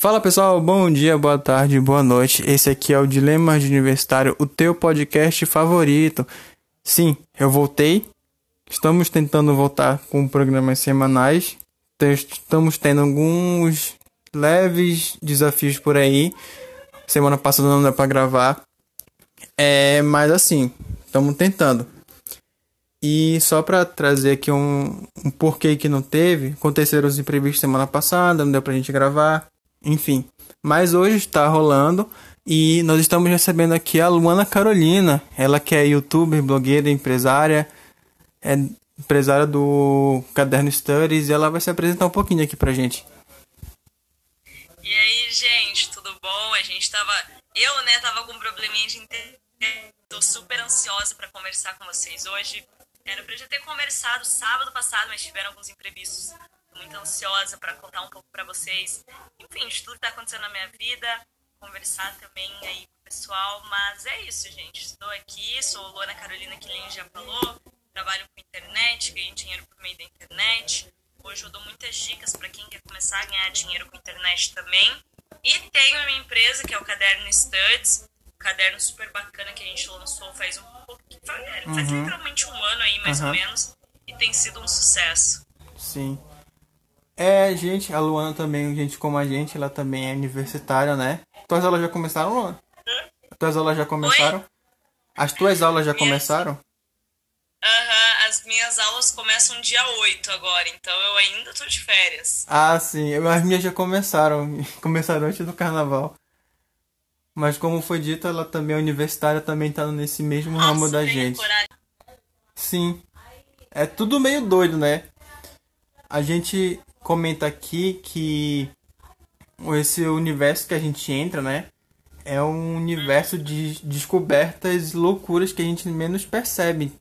Fala pessoal, bom dia, boa tarde, boa noite. Esse aqui é o Dilemas de Universitário, o teu podcast favorito. Sim, eu voltei. Estamos tentando voltar com programas semanais. Estamos tendo alguns leves desafios por aí. Semana passada não deu pra gravar. Mas assim, estamos tentando. E só para trazer aqui um porquê que não teve, aconteceram os imprevistos semana passada, não deu pra gente gravar. Enfim, mas hoje está rolando e nós estamos recebendo aqui a Luana Carolina, ela que é youtuber, blogueira, empresária, é empresária do Caderno Stories, e ela vai se apresentar um pouquinho aqui pra gente. E aí, gente, tudo bom? A gente tava com um probleminha de internet, tô super ansiosa para conversar com vocês hoje. Era pra eu já ter conversado sábado passado, mas tiveram alguns imprevistos. Muito ansiosa para contar um pouco para vocês, enfim, de tudo que tá acontecendo na minha vida, conversar também aí com o pessoal, mas é isso, gente. Estou aqui, sou a Luana Carolina, que a já falou, trabalho com internet, ganho dinheiro por meio da internet. Hoje eu dou muitas dicas para quem quer começar a ganhar dinheiro com internet também. E tenho a minha empresa, que é o Caderno Studs, um caderno super bacana que a gente lançou faz um pouco, faz literalmente um ano aí, mais ou menos, e tem sido um sucesso. Sim. Gente, a Luana também, gente como a gente, ela também é universitária, né? Tuas aulas já começaram, Luana? Tuas aulas já começaram? Oi? As tuas aulas já começaram? As minhas aulas começam dia 8 agora, então eu ainda tô de férias. Ah, sim, as minhas já começaram antes do carnaval. Mas como foi dito, ela também é universitária, também tá nesse mesmo ramo da gente. Coragem. Sim, é tudo meio doido, né? A gente comenta aqui que esse universo que a gente entra, né, é um universo de descobertas e loucuras que a gente menos percebe.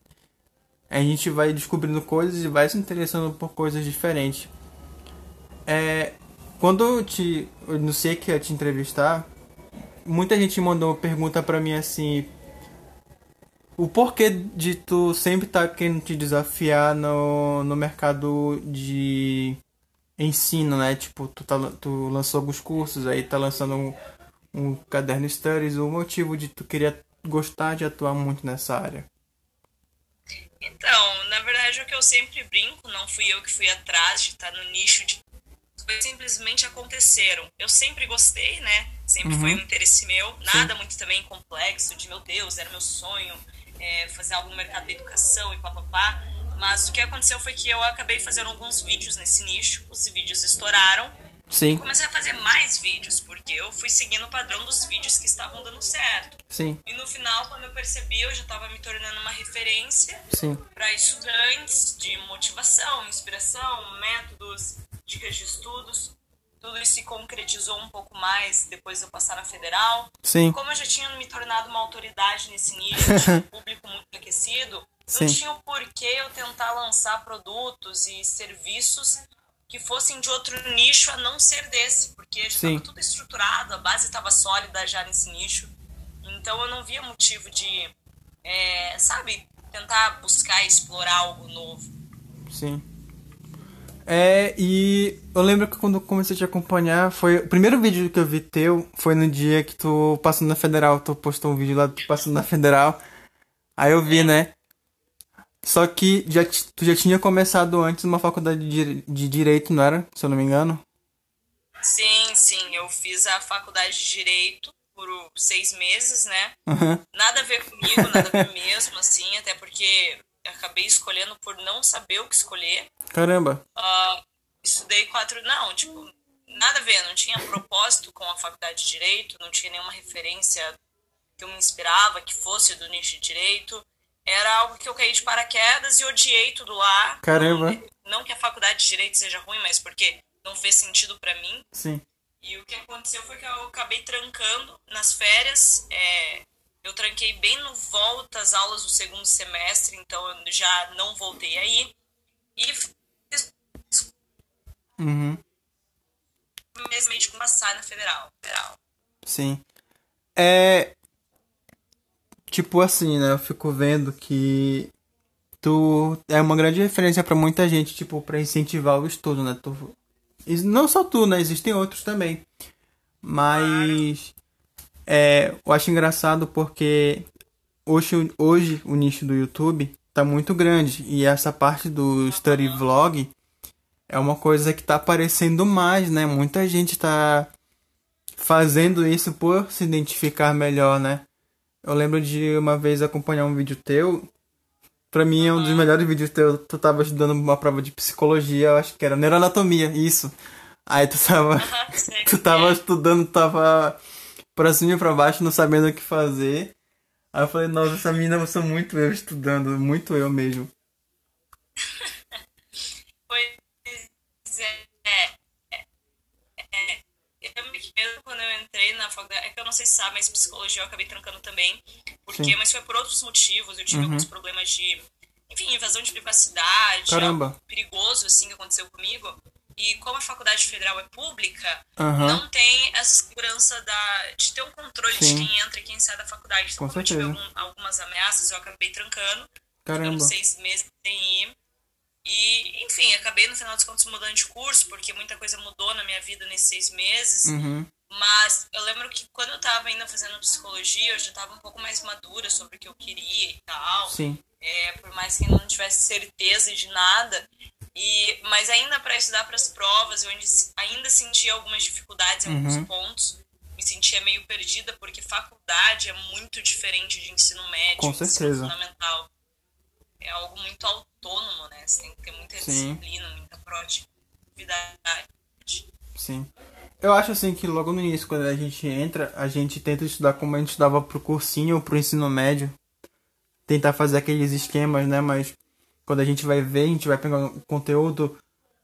A gente vai descobrindo coisas e vai se interessando por coisas diferentes. Eu não sei que ia te entrevistar, muita gente mandou uma pergunta pra mim assim: o porquê de tu sempre estar querendo te desafiar no mercado de ensino, né? Tipo, tu lançou alguns cursos, aí tá lançando um Caderno Stories. O motivo de tu querer gostar de atuar muito nessa área? Então, na verdade, o que eu sempre brinco, não fui eu que fui atrás de estar no nicho, simplesmente aconteceram. Eu sempre gostei, né? Sempre foi um interesse meu. Nada muito também complexo, de meu Deus, era meu sonho fazer algo no mercado da educação e papapá. Mas o que aconteceu foi que eu acabei fazendo alguns vídeos nesse nicho, os vídeos estouraram. Sim. E comecei a fazer mais vídeos, porque eu fui seguindo o padrão dos vídeos que estavam dando certo. Sim. E no final, quando eu percebi, eu já estava me tornando uma referência para estudantes de motivação, inspiração, métodos, dicas de estudos. Tudo isso se concretizou um pouco mais depois de eu passar na Federal. Sim. Como eu já tinha me tornado uma autoridade nesse nicho, tinha um público muito aquecido, não tinha o porquê eu tentar lançar produtos e serviços que fossem de outro nicho a não ser desse, porque já estava tudo estruturado, a base estava sólida já nesse nicho. Então eu não via motivo de, tentar buscar e explorar algo novo. Sim. E eu lembro que quando eu comecei a te acompanhar, o primeiro vídeo que eu vi teu foi no dia que tu passou na Federal, tu postou um vídeo lá tu passando na Federal, aí eu vi, né? Só que tu já tinha começado antes uma faculdade de Direito, não era? Se eu não me engano. Sim, eu fiz a faculdade de Direito por 6 meses, né? Nada a ver comigo, nada a ver mesmo, assim, até porque eu acabei escolhendo por não saber o que escolher. Caramba. Estudei 4... Não, tipo, nada a ver, não tinha propósito com a faculdade de Direito, não tinha nenhuma referência que eu me inspirava, que fosse do nicho de Direito. Era algo que eu caí de paraquedas e odiei tudo lá. Caramba. Não que a faculdade de Direito seja ruim, mas porque não fez sentido pra mim. Sim. E o que aconteceu foi que eu acabei trancando nas férias. Eu tranquei bem no volta às aulas do segundo semestre, então eu já não voltei aí. E fiz... Mesmo com passar na Federal. Sim. Tipo assim, né? Eu fico vendo que tu é uma grande referência pra muita gente, tipo, pra incentivar o estudo, né? Não só tu, né? Existem outros também. Mas eu acho engraçado porque hoje o nicho do YouTube tá muito grande. E essa parte do study vlog é uma coisa que tá aparecendo mais, né? Muita gente tá fazendo isso por se identificar melhor, né? Eu lembro de uma vez acompanhar um vídeo teu. Pra mim é um dos melhores vídeos teu. Tu tava estudando uma prova de psicologia, eu acho que era neuroanatomia, isso. Aí tu tava estudando, tava pra cima e pra baixo, não sabendo o que fazer. Aí eu falei, nossa, essa menina sou muito eu estudando, muito eu mesmo. Pois é. Eu mesmo quando eu entrei na faculdade, é que eu não sei se sabe, mas psicologia eu acabei trancando também. Porque, sim. Mas foi por outros motivos, eu tive alguns problemas de, enfim, invasão de privacidade. Caramba. Algo perigoso, assim, que aconteceu comigo. E como a faculdade federal é pública, não tem essa segurança de ter um controle, sim, de quem entra e quem sai da faculdade. Então, como eu tive algumas ameaças, eu acabei trancando. Caramba. Ficamos 6 meses sem ir. E, enfim, acabei, no final dos contos, mudando de curso, porque muita coisa mudou na minha vida nesses 6 meses. Mas eu lembro que quando eu tava ainda fazendo psicologia, eu já tava um pouco mais madura sobre o que eu queria e tal. Sim. Por mais que eu não tivesse certeza de nada. Mas ainda para estudar para as provas, eu ainda sentia algumas dificuldades em alguns pontos. Me sentia meio perdida, porque faculdade é muito diferente de ensino médio. Com certeza. Ensino fundamental. É algo muito autônomo, né? Você tem que ter muita, sim, disciplina, muita produtividade. Sim. Eu acho assim que logo no início, quando a gente entra, a gente tenta estudar como a gente estudava pro cursinho ou pro ensino médio. Tentar fazer aqueles esquemas, né? Mas quando a gente vai ver, a gente vai pegar o conteúdo,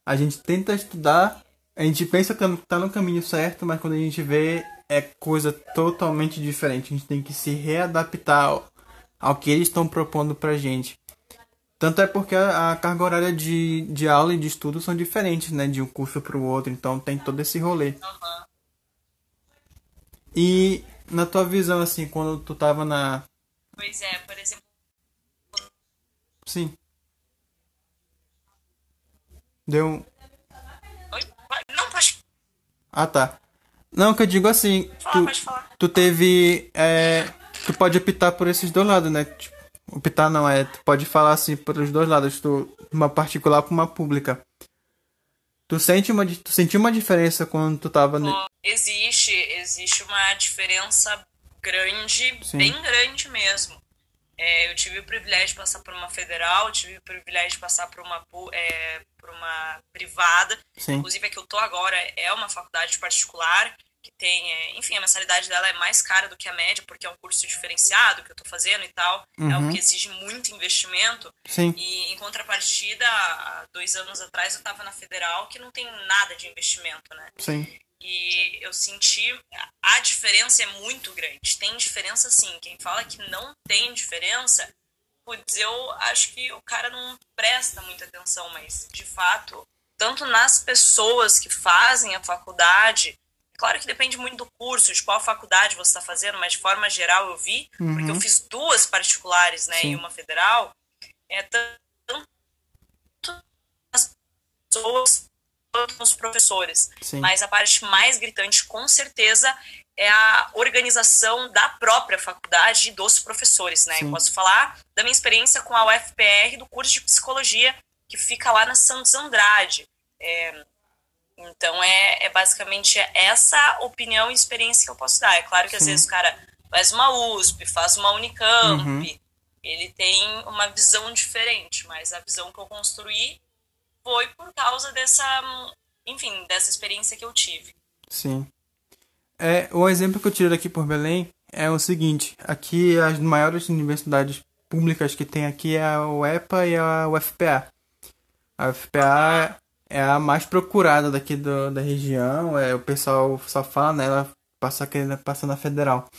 a gente tenta estudar, a gente pensa que tá no caminho certo, mas quando a gente vê, é coisa totalmente diferente. A gente tem que se readaptar ao que eles estão propondo pra gente. Tanto é porque a carga horária de aula e de estudo são diferentes, né? De um curso para o outro, então tem todo esse rolê. E na tua visão, assim, quando tu tava na... Pois é, por exemplo... Sim. Deu... Oi? Não, pode... Ah, tá. Não, que eu digo assim... Tu teve... tu pode optar por esses dois lados, né? Tipo, optar não, tu pode falar assim pelos dois lados, uma particular para uma pública. Tu sentiu uma diferença quando tu tava... Existe uma diferença grande, sim, bem grande mesmo. Eu tive o privilégio de passar por uma federal, tive o privilégio de passar por uma privada. Sim. Inclusive a que eu tô agora é uma faculdade particular, que tem, enfim, a mensalidade dela é mais cara do que a média, porque é um curso diferenciado que eu tô fazendo e tal, é algo que exige muito investimento. Sim. E em contrapartida, há 2 anos atrás eu tava na federal, que não tem nada de investimento, né? Sim. E eu senti, a diferença é muito grande, tem diferença sim, quem fala que não tem diferença, putz, eu acho que o cara não presta muita atenção, mas de fato, tanto nas pessoas que fazem a faculdade... Claro que depende muito do curso, de qual faculdade você está fazendo, mas de forma geral eu vi, porque eu fiz 2 particulares, né, sim, e uma federal, tanto as pessoas quanto os professores. Sim. Mas a parte mais gritante, com certeza, é a organização da própria faculdade e dos professores, né? Sim. Eu posso falar da minha experiência com a UFPR do curso de psicologia, que fica lá na Santos Andrade. Então, é basicamente essa opinião e experiência que eu posso dar. É claro que, sim, às vezes o cara faz uma USP, faz uma Unicamp, ele tem uma visão diferente, mas a visão que eu construí foi por causa dessa experiência que eu tive. Sim. O exemplo que eu tiro aqui por Belém é o seguinte, aqui as maiores universidades públicas que tem aqui é a UEPA e a UFPA. A UFPA... é a mais procurada daqui da região, o pessoal só fala nela, passa na federal.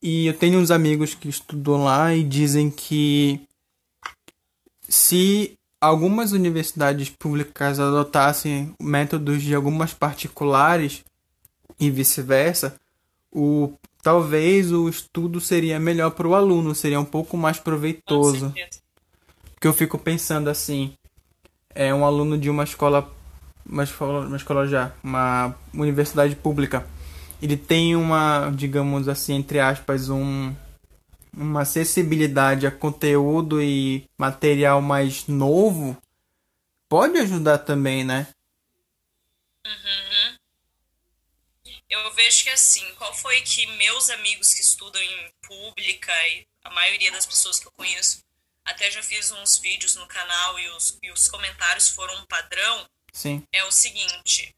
E eu tenho uns amigos que estudam lá e dizem que se algumas universidades públicas adotassem métodos de algumas particulares e vice-versa, talvez o estudo seria melhor para o aluno, seria um pouco mais proveitoso. Porque eu fico pensando assim... é um aluno de uma escola já, uma universidade pública. ele tem uma, digamos assim, entre aspas, uma acessibilidade a conteúdo e material mais novo, pode ajudar também, né? Uhum. Eu vejo que assim, qual foi que meus amigos que estudam em pública e a maioria das pessoas que eu conheço, até já fiz uns vídeos no canal e os comentários foram um padrão. Sim. É o seguinte,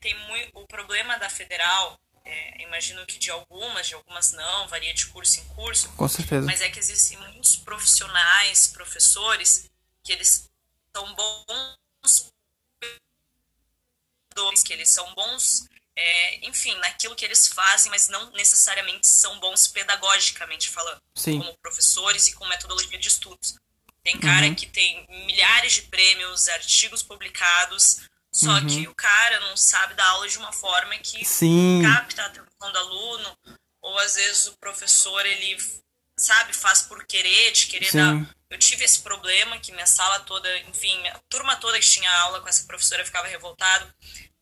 tem muito, o problema da Federal, imagino que de algumas não, varia de curso em curso. Com certeza. Mas é que existem muitos profissionais, professores, que eles são bons, que eles são bons, enfim, naquilo que eles fazem, mas não necessariamente são bons pedagogicamente falando. Sim. Como professores e com metodologia de estudos. Tem cara que tem milhares de prêmios, artigos publicados, só que o cara não sabe dar aula de uma forma que capta a atenção do aluno, ou às vezes o professor, ele, sabe, faz por querer, de querer dar... Eu tive esse problema que minha sala toda, enfim, a turma toda que tinha aula com essa professora ficava revoltado,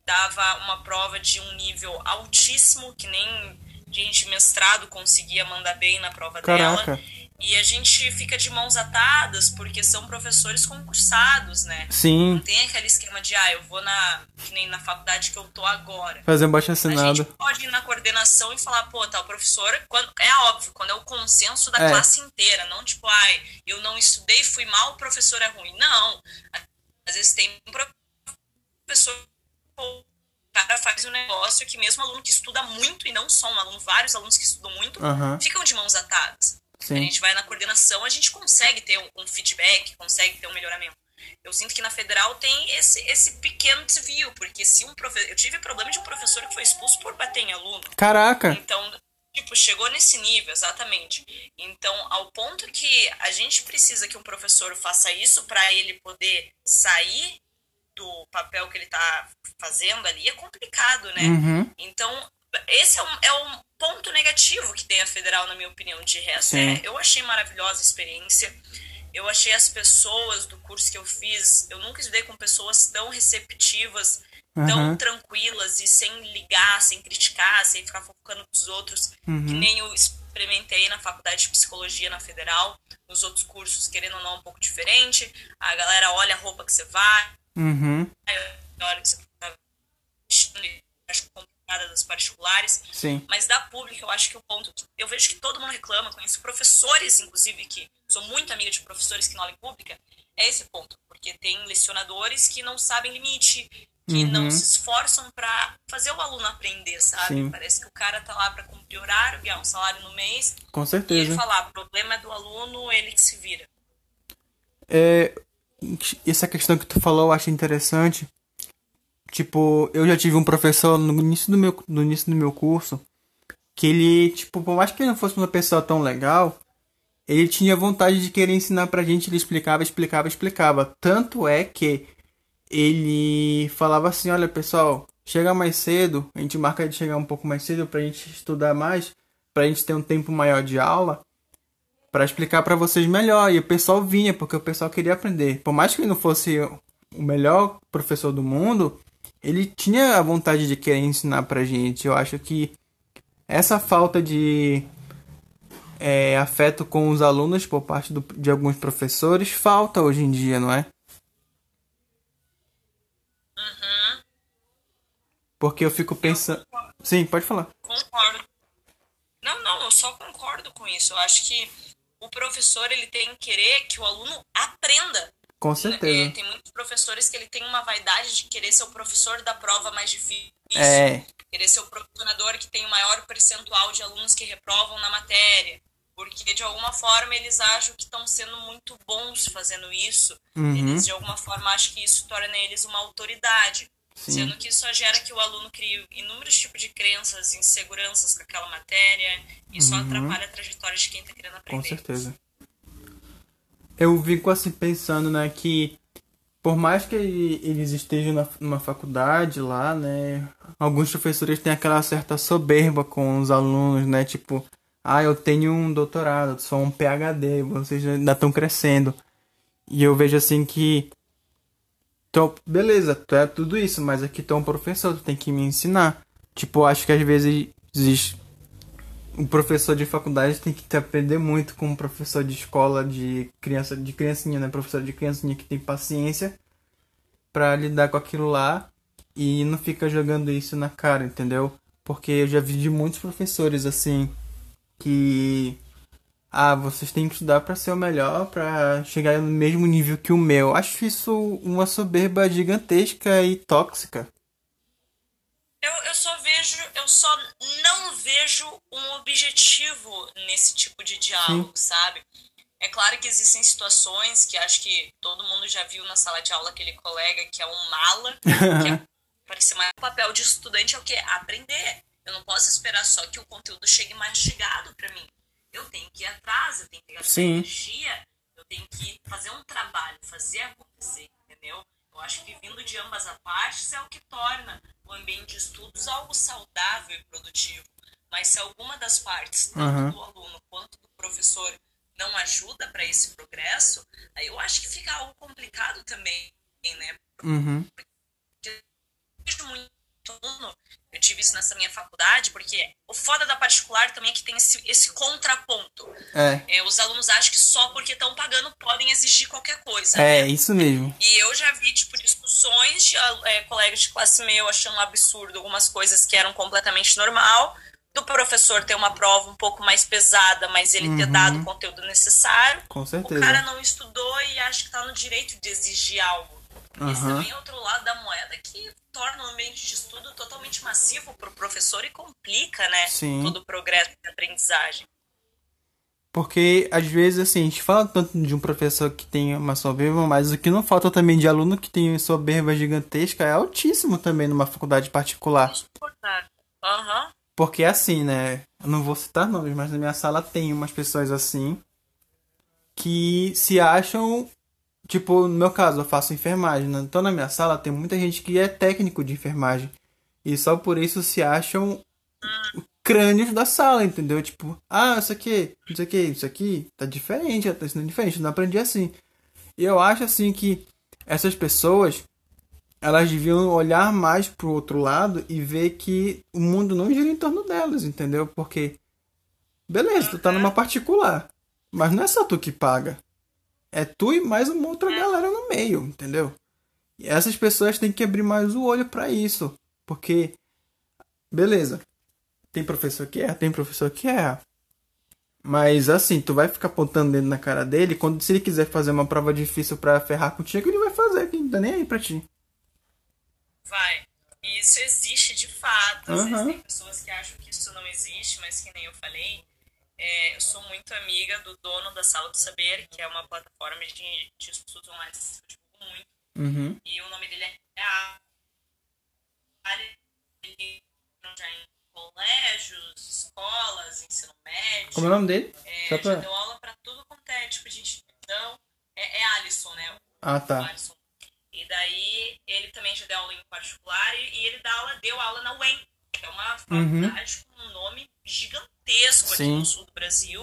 dava uma prova de um nível altíssimo, que nem gente mestrado conseguia mandar bem na prova dela. E a gente fica de mãos atadas, porque são professores concursados, né? Sim. Não tem aquele esquema de, eu vou que nem na faculdade que eu tô agora. Fazer um baixo-assinado. A gente pode ir na coordenação e falar, tal professor... É óbvio, quando é o consenso da classe inteira, não tipo, eu não estudei, fui mal, o professor é ruim. Não. Às vezes tem um professor... O cara faz um negócio que mesmo aluno que estuda muito, e não só um aluno, vários alunos que estudam muito, ficam de mãos atadas. Sim. A gente vai na coordenação, a gente consegue ter um feedback, consegue ter um melhoramento. Eu sinto que na Federal tem esse pequeno desvio, porque se um professor... Eu tive problema de um professor que foi expulso por bater em aluno. Caraca! Então, tipo, chegou nesse nível, exatamente. Então, ao ponto que a gente precisa que um professor faça isso para ele poder sair do papel que ele tá fazendo ali, é complicado, né? Então, esse é um ponto negativo que tem a Federal, na minha opinião. De resto, eu achei maravilhosa a experiência, eu achei as pessoas do curso que eu fiz, eu nunca estudei com pessoas tão receptivas, tão tranquilas e sem ligar, sem criticar, sem ficar focando nos outros, que nem eu experimentei na faculdade de psicologia na Federal, nos outros cursos, querendo ou não, um pouco diferente, a galera olha a roupa que você vai, olha que você tá vestindo, das particulares, mas da pública eu acho que o ponto, eu vejo que todo mundo reclama, conheço professores, inclusive, que sou muito amiga de professores que não olham pública, é esse ponto, porque tem lecionadores que não sabem limite, que não se esforçam pra fazer o aluno aprender, sabe? Parece que o cara tá lá pra cumprir horário, ganhar um salário no mês, com certeza. E ele falar, o problema é do aluno, ele que se vira. Essa questão que tu falou eu acho interessante. Tipo, eu já tive um professor no início do meu curso, que ele, tipo, por mais que ele não fosse uma pessoa tão legal, ele tinha vontade de querer ensinar pra gente, ele explicava. Tanto é que ele falava assim, olha pessoal, chega mais cedo, a gente marca de chegar um pouco mais cedo pra gente estudar mais, pra gente ter um tempo maior de aula, pra explicar pra vocês melhor. E o pessoal vinha, porque o pessoal queria aprender. Por mais que ele não fosse o melhor professor do mundo, ele tinha a vontade de querer ensinar pra gente. Eu acho que essa falta de afeto com os alunos por parte de alguns professores falta hoje em dia, não é? Porque eu fico pensando... Sim, pode falar. Concordo. Não, eu só concordo com isso. Eu acho que o professor, ele tem que querer que o aluno aprenda. Com certeza. Tem muitos professores que ele tem uma vaidade de querer ser o professor da prova mais difícil. Querer ser o professor que tem o maior percentual de alunos que reprovam na matéria. Porque, de alguma forma, eles acham que estão sendo muito bons fazendo isso. Eles, de alguma forma, acham que isso torna eles uma autoridade. Sendo que isso só gera que o aluno crie inúmeros tipos de crenças, inseguranças com aquela matéria. E só atrapalha a trajetória de quem está querendo aprender. Com certeza. Eu fico assim pensando, né, que por mais que eles estejam numa faculdade lá, né, alguns professores têm aquela certa soberba com os alunos, né, tipo, eu tenho um doutorado, sou um PhD, vocês ainda estão crescendo. E eu vejo assim que, beleza, tu é tudo isso, mas aqui tu é um professor, tu tem que me ensinar. Tipo, acho que às vezes o professor de faculdade tem que aprender muito com o professor de escola de criancinha, né? Professor de criancinha que tem paciência pra lidar com aquilo lá e não fica jogando isso na cara, entendeu? Porque eu já vi de muitos professores assim que... ah, vocês têm que estudar pra ser o melhor, pra chegar no mesmo nível que o meu. Acho isso uma soberba gigantesca e tóxica. Eu só não vejo um objetivo nesse tipo de diálogo, sim, sabe? É claro que existem situações que acho que todo mundo já viu na sala de aula aquele colega que é um mala, que parece mais o papel de estudante é o quê? Aprender. Eu não posso esperar só que o conteúdo chegue mastigado pra mim. Eu tenho que ir atrás, eu tenho que gastar energia, eu tenho que fazer um trabalho, fazer acontecer, entendeu? Eu acho que vindo de ambas as partes é o que torna o ambiente de estudos algo saudável e produtivo. Mas se alguma das partes, tanto do aluno quanto do professor, não ajuda para esse progresso, aí eu acho que fica algo complicado também, né? Porque eu tive isso nessa minha faculdade, porque o foda da particular também é que tem esse contraponto. Os alunos acham que só porque estão pagando podem exigir qualquer coisa. É, né? Isso mesmo. E eu já vi, tipo, discussões de colegas de classe meu achando um absurdo algumas coisas que eram completamente normal, do professor ter uma prova um pouco mais pesada, mas ele ter dado o conteúdo necessário. Com certeza. O cara não estudou e acha que tá no direito de exigir algo. Esse também é outro lado da moeda que torna o ambiente de estudo totalmente massivo para o professor e complica, né, todo o progresso da aprendizagem. Porque, às vezes, assim, a gente fala tanto de um professor que tem uma soberba, mas o que não falta também de aluno que tem soberba gigantesca é altíssimo também numa faculdade particular. Porque, assim, né, eu não vou citar nomes, mas na minha sala tem umas pessoas assim que se acham... Tipo, no meu caso, eu faço enfermagem, né? Então, na minha sala, tem muita gente que é técnico de enfermagem. E só por isso se acham crânios da sala, entendeu? Tipo, ah, isso aqui, tá diferente, tá sendo diferente, eu não aprendi assim. E eu acho, assim, que essas pessoas, elas deviam olhar mais pro outro lado e ver que o mundo não gira em torno delas, entendeu? Porque, beleza, tu tá numa particular, mas não é só tu que paga. É tu e mais uma outra galera no meio, entendeu? E essas pessoas têm que abrir mais o olho pra isso. Porque, beleza, tem professor que erra. Mas assim, tu vai ficar apontando o dedo na cara dele. Quando, se ele quiser fazer uma prova difícil pra ferrar contigo, ele vai fazer, que não dá nem aí pra ti. Vai. Isso existe de fato. Às vezes tem pessoas que acham que isso não existe, mas que nem eu falei... eu sou muito amiga do dono da Sala do Saber, que é uma plataforma de estudos online, eu divulgo muito. E o nome dele é Alisson. Ele já em colégios, escolas, ensino médio. Como é o nome dele? Já deu aula pra tudo quanto é tipo de instituição. É Alisson, né? Ah, tá. Alisson. E daí ele também já deu aula em particular e ele deu aula na UEM, que é uma faculdade com um nome gigantesco aqui no sul do Brasil.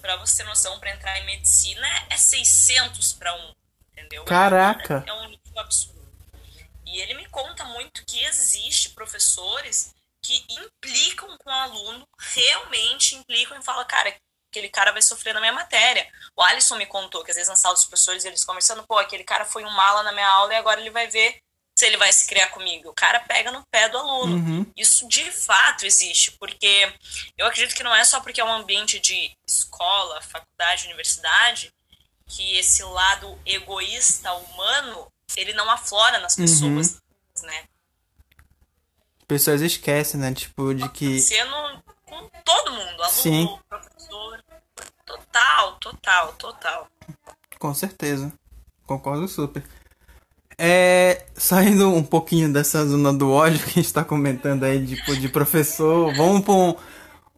Pra você ter noção, pra entrar em medicina é 600 para 1, entendeu? Caraca! É um nível absurdo. E ele me conta muito que existe professores que implicam com o aluno, realmente implicam e falam, cara, aquele cara vai sofrer na minha matéria. O Alisson me contou que às vezes na sala dos professores eles conversando, pô, aquele cara foi um mala na minha aula e agora ele vai ver se ele vai se criar comigo. O cara pega no pé do aluno. Isso de fato existe, porque eu acredito que não é só porque é um ambiente de escola, faculdade, universidade, que esse lado egoísta, humano, ele não aflora nas pessoas, né? Pessoas esquecem, né? Tipo, de que... sendo com todo mundo, aluno, professor, total. Com certeza, concordo super. Saindo um pouquinho dessa zona do ódio que a gente tá comentando aí de professor, vamos pra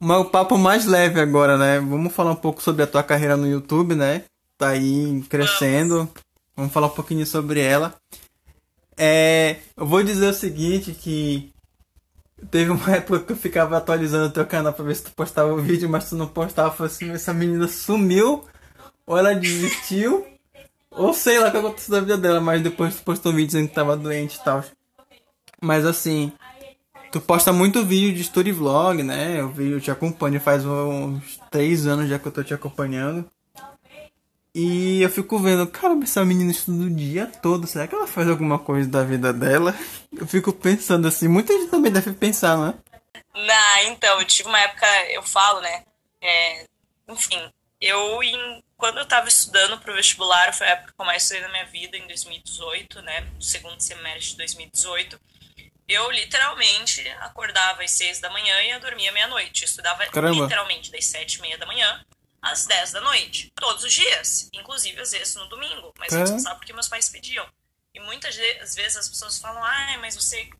um papo mais leve agora, né? Vamos falar um pouco sobre a tua carreira no YouTube, né? Tá aí crescendo, vamos falar um pouquinho sobre ela. Eu vou dizer o seguinte, que teve uma época que eu ficava atualizando o teu canal pra ver se tu postava o vídeo, mas tu não postava, falei assim, essa menina sumiu, ou ela desistiu. Ou sei lá o que aconteceu da vida dela, mas depois postou um vídeo dizendo que tava doente e tal. Mas assim, Tu posta muito vídeo de story vlog, né? Eu te acompanho faz uns 3 anos já que eu tô te acompanhando. E eu fico vendo, cara, essa menina estuda o dia todo, será que ela faz alguma coisa da vida dela? Eu fico pensando assim, muita gente também deve pensar, né? Não, então, eu tive uma época, eu falo, né? Enfim, quando eu tava estudando pro vestibular, foi a época que eu mais estudei na minha vida, em 2018, né? Segundo semestre de 2018. Eu literalmente acordava às 6 da manhã e eu dormia meia-noite. Eu estudava literalmente das 7h30 da manhã às 10 da noite. Todos os dias. Inclusive, às vezes, no domingo. Mas eu descansava porque meus pais pediam. E muitas vezes as pessoas falam, ai, mas você...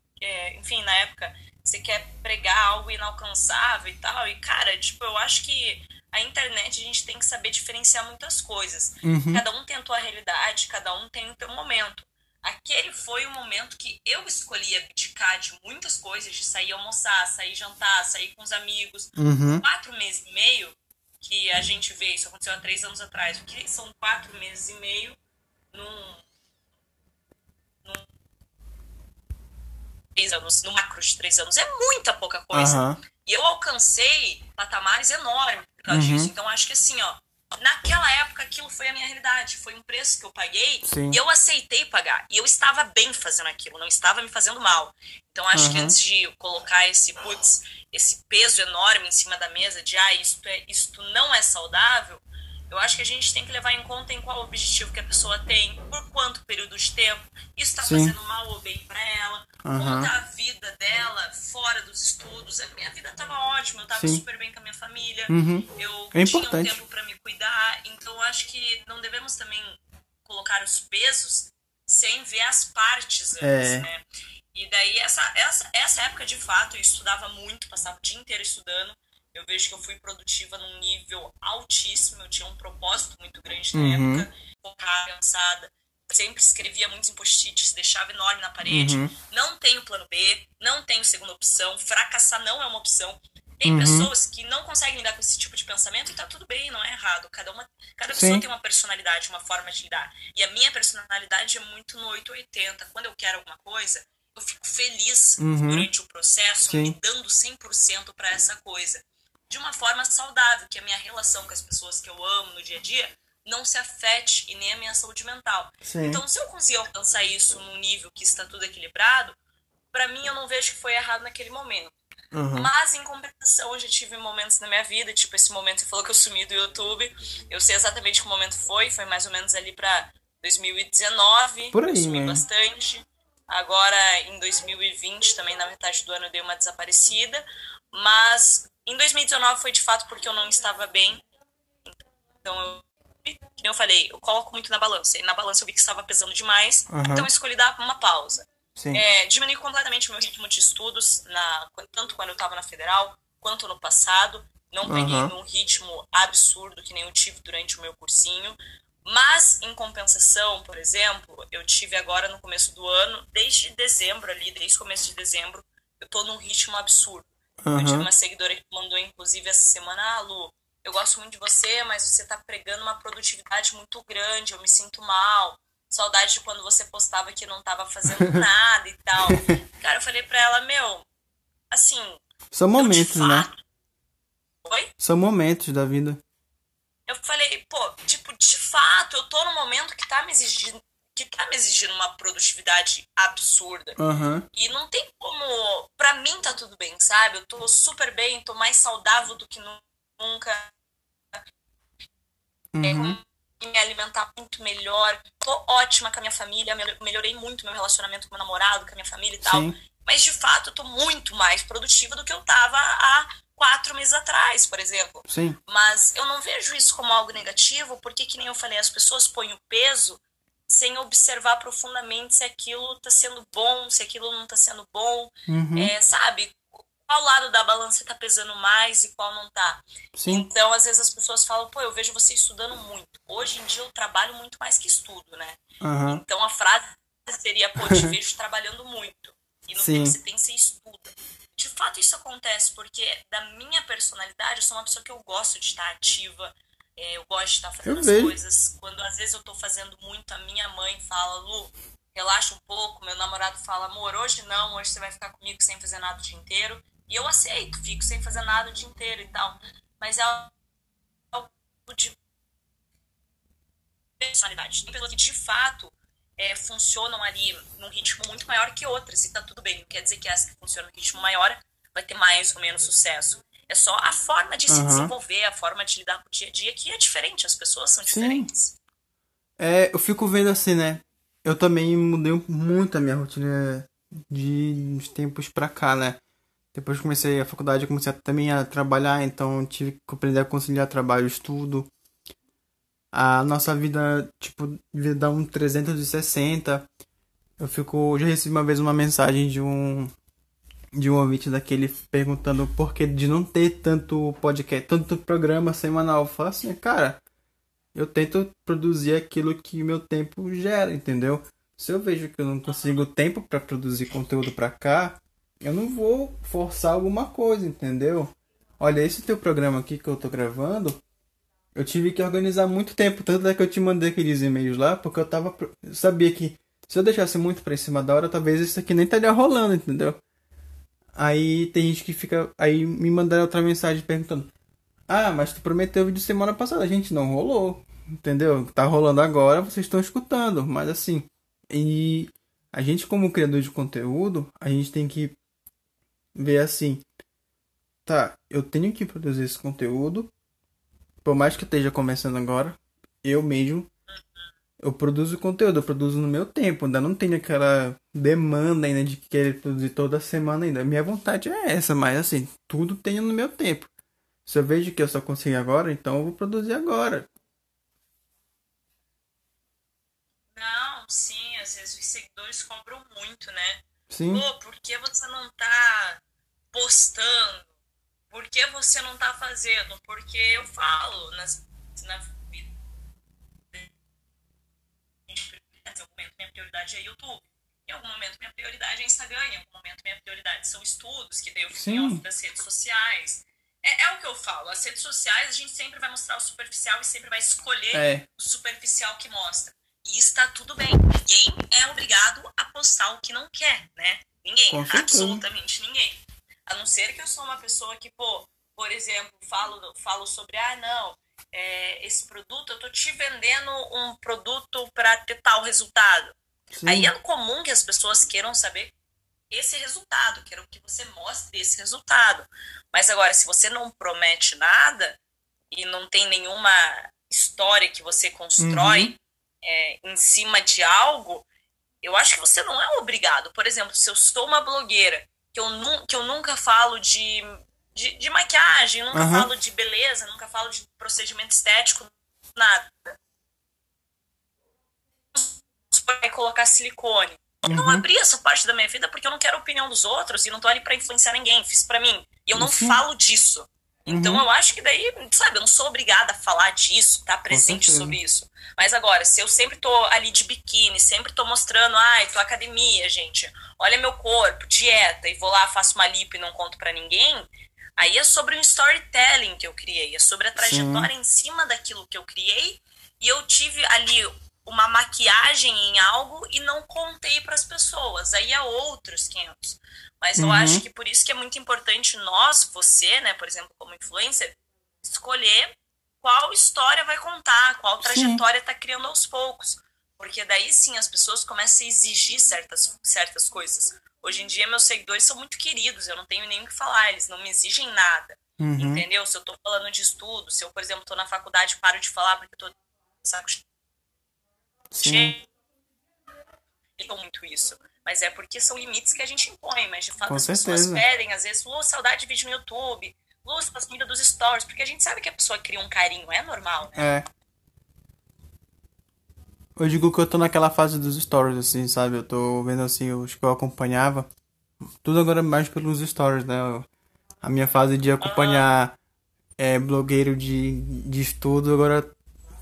enfim, na época, você quer pregar algo inalcançável e tal. E, cara, tipo, eu acho que a internet a gente tem que saber diferenciar muitas coisas. Uhum. Cada um tem a tua realidade, cada um tem o teu momento. Aquele foi o momento que eu escolhi abdicar de muitas coisas, de sair almoçar, sair jantar, sair com os amigos. Uhum. 4 meses e meio que a gente vê, isso aconteceu há 3 anos atrás, o que são 4 meses e meio no macro de 3 anos. É muita pouca coisa. Uhum. E eu alcancei patamares enormes por causa disso. Então acho que assim, ó, naquela época aquilo foi a minha realidade, foi um preço que eu paguei. Sim. E eu aceitei pagar, e eu estava bem fazendo aquilo, não estava me fazendo mal. Então acho que antes de colocar esse peso enorme em cima da mesa de isto não é saudável, eu acho que a gente tem que levar em conta em qual objetivo que a pessoa tem, por quanto período de tempo, isso tá fazendo mal ou bem pra ela, como tá a vida dela fora dos estudos. A minha vida tava ótima, eu tava super bem com a minha família, eu tinha um tempo pra me cuidar, então eu acho que não devemos também colocar os pesos sem ver as partes antes, né? E daí essa época, de fato, eu estudava muito, passava o dia inteiro estudando. Eu vejo que eu fui produtiva num nível altíssimo, eu tinha um propósito muito grande na época, focada, cansada, sempre escrevia muitos post-its, deixava enorme na parede, não tenho plano B, não tenho segunda opção, fracassar não é uma opção. Tem pessoas que não conseguem lidar com esse tipo de pensamento e tá tudo bem, não é errado. Cada pessoa tem uma personalidade, uma forma de lidar. E a minha personalidade é muito no 880, quando eu quero alguma coisa, eu fico feliz durante o processo, me dando 100% pra essa coisa. De uma forma saudável, que a minha relação com as pessoas que eu amo no dia a dia não se afete, e nem a minha saúde mental. Sim. Então, se eu conseguir alcançar isso num nível que está tudo equilibrado, pra mim eu não vejo que foi errado naquele momento. Mas, em compensação, eu já tive momentos na minha vida, tipo esse momento, você falou que eu sumi do YouTube, eu sei exatamente que momento foi mais ou menos ali pra 2019, por aí, eu sumi bastante. Agora, em 2020, também na metade do ano, eu dei uma desaparecida, mas... Em 2019 foi de fato porque eu não estava bem, então eu falei, eu coloco muito na balança, e na balança eu vi que estava pesando demais, então eu escolhi dar uma pausa. Diminui completamente o meu ritmo de estudos, tanto quando eu estava na Federal, quanto no passado, não peguei num ritmo absurdo que nem eu tive durante o meu cursinho, mas em compensação, por exemplo, eu tive agora no começo do ano, desde o começo de dezembro, eu estou num ritmo absurdo. Eu tive uma seguidora que mandou, inclusive, essa semana, Lu, eu gosto muito de você, mas você tá pregando uma produtividade muito grande, eu me sinto mal, saudade de quando você postava que não tava fazendo nada e tal. Cara, eu falei pra ela, assim... São momentos, né? Oi? São momentos da vida. Eu falei, de fato, eu tô num momento que tá me exigindo, uma produtividade absurda. E não tem como... Pra mim tá tudo bem, sabe? Eu tô super bem, tô mais saudável do que nunca. Me alimentar muito melhor. Tô ótima com a minha família, melhorei muito meu relacionamento com meu namorado, com a minha família e tal. Mas, de fato, eu tô muito mais produtiva do que eu tava há 4 meses atrás, por exemplo. Mas eu não vejo isso como algo negativo, porque, que nem eu falei, as pessoas põem o peso... sem observar profundamente se aquilo tá sendo bom, se aquilo não tá sendo bom, sabe? Qual lado da balança tá pesando mais e qual não tá. Então, às vezes as pessoas falam, eu vejo você estudando muito. Hoje em dia eu trabalho muito mais que estudo, né? Então a frase seria, te vejo trabalhando muito. E no que você tem, você estuda. De fato isso acontece, porque da minha personalidade, eu sou uma pessoa que eu gosto de estar ativa, eu gosto de estar fazendo as coisas. Quando às vezes eu tô fazendo muito, a minha mãe fala, Lu, relaxa um pouco. Meu namorado fala, amor, hoje não, hoje você vai ficar comigo sem fazer nada o dia inteiro. E eu aceito, fico sem fazer nada o dia inteiro e tal. Mas é algo de personalidade. Tem pessoas que, de fato, funcionam ali num ritmo muito maior que outras. E tá tudo bem. Não quer dizer que as que funcionam no ritmo maior vai ter mais ou menos sucesso. É só a forma de se desenvolver, a forma de lidar com o dia a dia, que é diferente. As pessoas são diferentes. É, eu fico vendo assim, né? Eu também mudei muito a minha rotina de tempos pra cá, né? Depois que comecei a faculdade, eu comecei também a trabalhar, então tive que aprender a conciliar trabalho e estudo. A nossa vida, tipo, dá um 360. Eu já recebi uma vez uma mensagem de um ouvinte daquele perguntando por que de não ter tanto podcast, tanto programa semanal. Eu falo assim, cara, eu tento produzir aquilo que meu tempo gera, entendeu? Se eu vejo que eu não consigo tempo para produzir conteúdo para cá, eu não vou forçar alguma coisa, entendeu? Olha, esse teu programa aqui que eu tô gravando, eu tive que organizar muito tempo, tanto é que eu te mandei aqueles e-mails lá, porque eu sabia que se eu deixasse muito pra cima da hora, talvez isso aqui nem estaria rolando, entendeu? Aí tem gente que fica... Aí me mandaram outra mensagem perguntando, ah, mas tu prometeu o vídeo semana passada. Gente, não rolou, entendeu? Tá rolando agora, vocês estão escutando, mas assim... E a gente, como criador de conteúdo, a gente tem que ver assim, tá, eu tenho que produzir esse conteúdo, por mais que eu esteja começando agora, eu mesmo, eu produzo conteúdo, eu produzo no meu tempo, ainda não tenho aquela demanda ainda de querer produzir toda semana ainda, minha vontade é essa, mas assim, tudo tenho no meu tempo, se eu vejo que eu só consigo agora, então eu vou produzir agora. Não, sim, às vezes os seguidores cobram muito, né? Sim. Pô, por que você não tá postando? Por que você não tá fazendo? Porque eu falo na vida. Em algum momento minha prioridade é YouTube. Em algum momento minha prioridade é Instagram. Em algum momento minha prioridade são estudos, que daí eu fico em off das redes sociais. É o que eu falo. As redes sociais a gente sempre vai mostrar o superficial e sempre vai escolher o superficial que mostra. E está tudo bem. Ninguém é obrigado a postar o que não quer, né? Ninguém, absolutamente ninguém. A não ser que eu sou uma pessoa que, pô, por exemplo, falo sobre, esse produto, eu tô te vendendo um produto para ter tal resultado. Sim. Aí é comum que as pessoas queiram saber esse resultado, queiram que você mostre esse resultado. Mas agora, se você não promete nada e não tem nenhuma história que você constrói, em cima de algo, eu acho que você não é obrigado. Por exemplo, se eu sou uma blogueira que eu nunca falo de maquiagem, nunca falo de beleza, nunca falo de procedimento estético, nada, vai colocar silicone, eu não abri essa parte da minha vida porque eu não quero a opinião dos outros e não tô ali pra influenciar ninguém, fiz pra mim, e eu não falo disso. Então, eu acho que daí, sabe, eu não sou obrigada a falar disso, tá presente sobre isso. Mas agora, se eu sempre tô ali de biquíni, sempre tô mostrando, tô academia, gente, olha meu corpo, dieta, e vou lá, faço uma lipo e não conto pra ninguém, aí é sobre um storytelling que eu criei, é sobre a trajetória em cima daquilo que eu criei, e eu tive ali uma maquiagem em algo e não contei pras pessoas, aí é outros 500. Mas eu acho que por isso que é muito importante você, né, por exemplo, como influencer, escolher qual história vai contar, qual trajetória tá criando aos poucos. Porque daí sim as pessoas começam a exigir certas coisas. Hoje em dia meus seguidores são muito queridos, eu não tenho nem o que falar, eles não me exigem nada, entendeu? Se eu tô falando de estudo, se eu, por exemplo, tô na faculdade, paro de falar porque eu tô saco cheio. Então, muito isso. Mas é porque são limites que a gente impõe, mas de fato as pessoas pedem, às vezes, saudade de vídeo no YouTube, saudade dos stories, porque a gente sabe que a pessoa cria um carinho, é normal, né? É. Eu digo que eu tô naquela fase dos stories, assim, sabe? Eu tô vendo, assim, os que eu acompanhava, tudo agora mais pelos stories, né? A minha fase de acompanhar blogueiro de estudo agora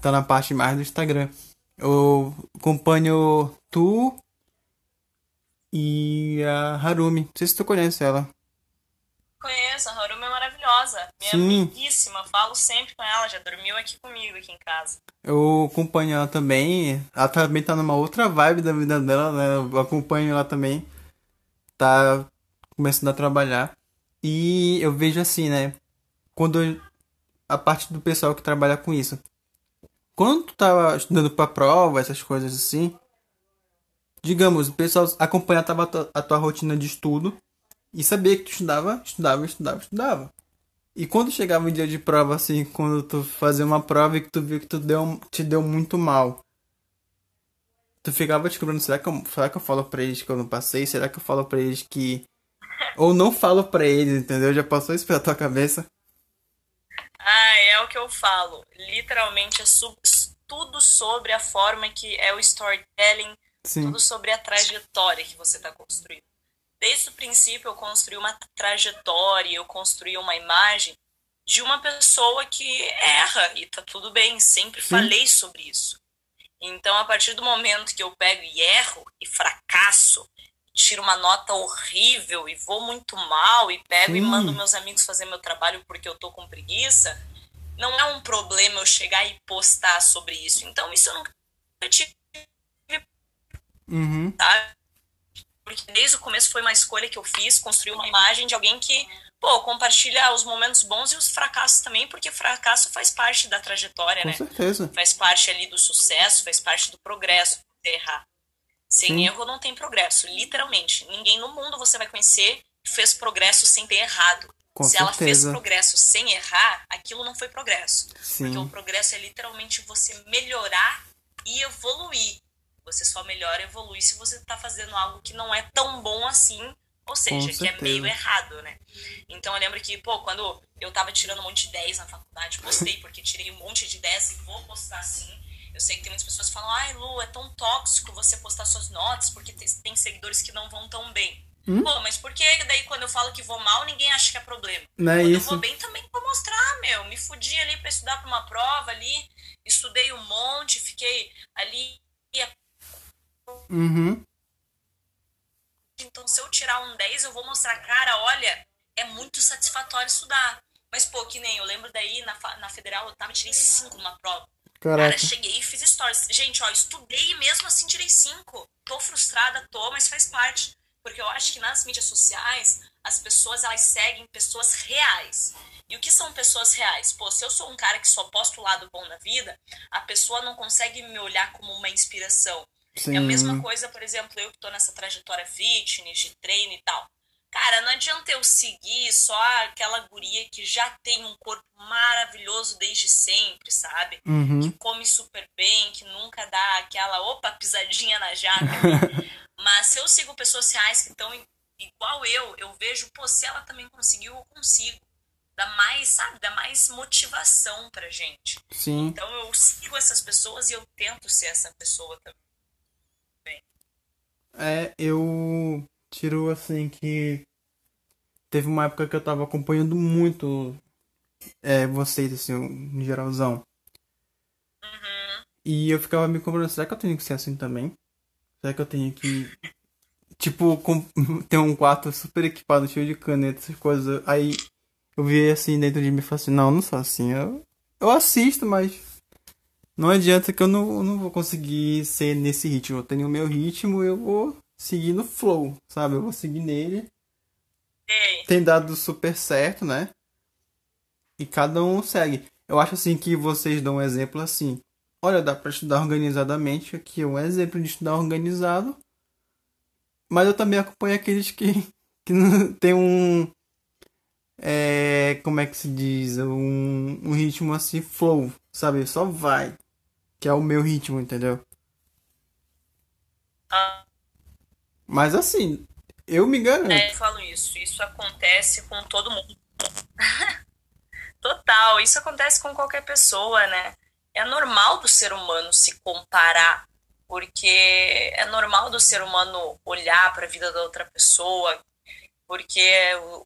tá na parte mais do Instagram. Eu acompanho tu... E a Harumi, não sei se tu conhece ela. Conheço, a Harumi é maravilhosa. maravilhosa, minha amiguíssima, falo sempre com ela, já dormiu aqui comigo, aqui em casa. Eu acompanho ela também, ela também tá numa outra vibe da vida dela, né? Eu acompanho ela também, tá começando a trabalhar. E eu vejo assim, né, quando a parte do pessoal que trabalha com isso, quando tu tava estudando pra prova, essas coisas assim, digamos, o pessoal acompanhava a tua rotina de estudo e sabia que tu estudava. E quando chegava um dia de prova, assim, quando tu fazia uma prova e que tu viu que te deu muito mal, tu ficava descobrindo, será que eu falo pra eles que eu não passei? Será que eu falo pra eles que... Ou não falo pra eles, entendeu? Já passou isso pela tua cabeça? Ah, é o que eu falo. Literalmente, é tudo sobre a forma que é o storytelling. Sim. Tudo sobre a trajetória que você está construindo. Desde o princípio, eu construí uma trajetória, eu construí uma imagem de uma pessoa que erra, e tá tudo bem, sempre falei sobre isso. Então, a partir do momento que eu pego e erro, e fracasso, tiro uma nota horrível e vou muito mal e pego e mando meus amigos fazer meu trabalho porque eu tô com preguiça, não é um problema eu chegar e postar sobre isso. Então, isso eu nunca tive. Uhum. Tá? Porque desde o começo foi uma escolha que eu fiz, construir uma imagem de alguém que, pô, compartilha os momentos bons e os fracassos também, porque fracasso faz parte da trajetória, com né? certeza. Faz parte ali do sucesso, faz parte do progresso, errar. Sem erro não tem progresso, literalmente. Ninguém no mundo você vai conhecer que fez progresso sem ter errado. Com Se certeza. Ela fez progresso sem errar, aquilo não foi progresso. Sim. Porque o progresso é literalmente você melhorar e evoluir. Você só melhora e evolui se você tá fazendo algo que não é tão bom assim, ou seja, que é meio errado, né? Então eu lembro que, pô, quando eu tava tirando um monte de 10 na faculdade, postei, porque tirei um monte de 10 e vou postar assim. Eu sei que tem muitas pessoas que falam, ai Lu, é tão tóxico você postar suas notas, porque tem seguidores que não vão tão bem. Pô, mas por que daí quando eu falo que vou mal, ninguém acha que é problema? Não é quando isso. Eu vou bem também vou mostrar, meu. Me fudi ali pra estudar pra uma prova ali, estudei um monte, fiquei ali... Uhum. Então se eu tirar um 10 eu vou mostrar, cara, olha, é muito satisfatório estudar. Mas pô, que nem eu lembro daí na Federal eu tirei 5 numa prova. Caraca. Cara, cheguei e fiz stories, gente, ó, estudei e mesmo assim tirei 5. Tô frustrada, mas faz parte. Porque eu acho que nas mídias sociais as pessoas, elas seguem pessoas reais. E o que são pessoas reais? Pô, se eu sou um cara que só posto o lado bom da vida, a pessoa não consegue me olhar como uma inspiração. Sim. É a mesma coisa, por exemplo, eu que tô nessa trajetória fitness, de treino e tal. Cara, não adianta eu seguir só aquela guria que já tem um corpo maravilhoso desde sempre, sabe? Uhum. Que come super bem, que nunca dá aquela, pisadinha na jaca. Mas se eu sigo pessoas reais que estão igual eu vejo, se ela também conseguiu, eu consigo. Dá mais motivação pra gente. Sim. Então eu sigo essas pessoas e eu tento ser essa pessoa também. É, eu tiro assim que teve uma época que eu tava acompanhando muito vocês, assim, no geralzão. Uhum. E eu ficava me comprando, será que eu tenho que ser assim também? Será que eu tenho que, tipo, ter um quarto super equipado, cheio de caneta, essas coisas? Aí eu vi assim dentro de mim e falei assim, não sou assim, eu assisto, mas... Não adianta que eu não vou conseguir ser nesse ritmo. Eu tenho o meu ritmo, eu vou seguir no flow, sabe? Eu vou seguir nele. Ei. Tem dado super certo, né? E cada um segue. Eu acho assim que vocês dão um exemplo assim. Olha, dá pra estudar organizadamente. Aqui é um exemplo de estudar organizado. Mas eu também acompanho aqueles que não tem um... como é que se diz? Um ritmo assim, flow, sabe? Só vai. Que é o meu ritmo, entendeu? Ah. Mas assim, eu me garanto. Eu falo isso. Isso acontece com todo mundo. Total. Isso acontece com qualquer pessoa, né? É normal do ser humano se comparar. Porque é normal do ser humano olhar para a vida da outra pessoa. Porque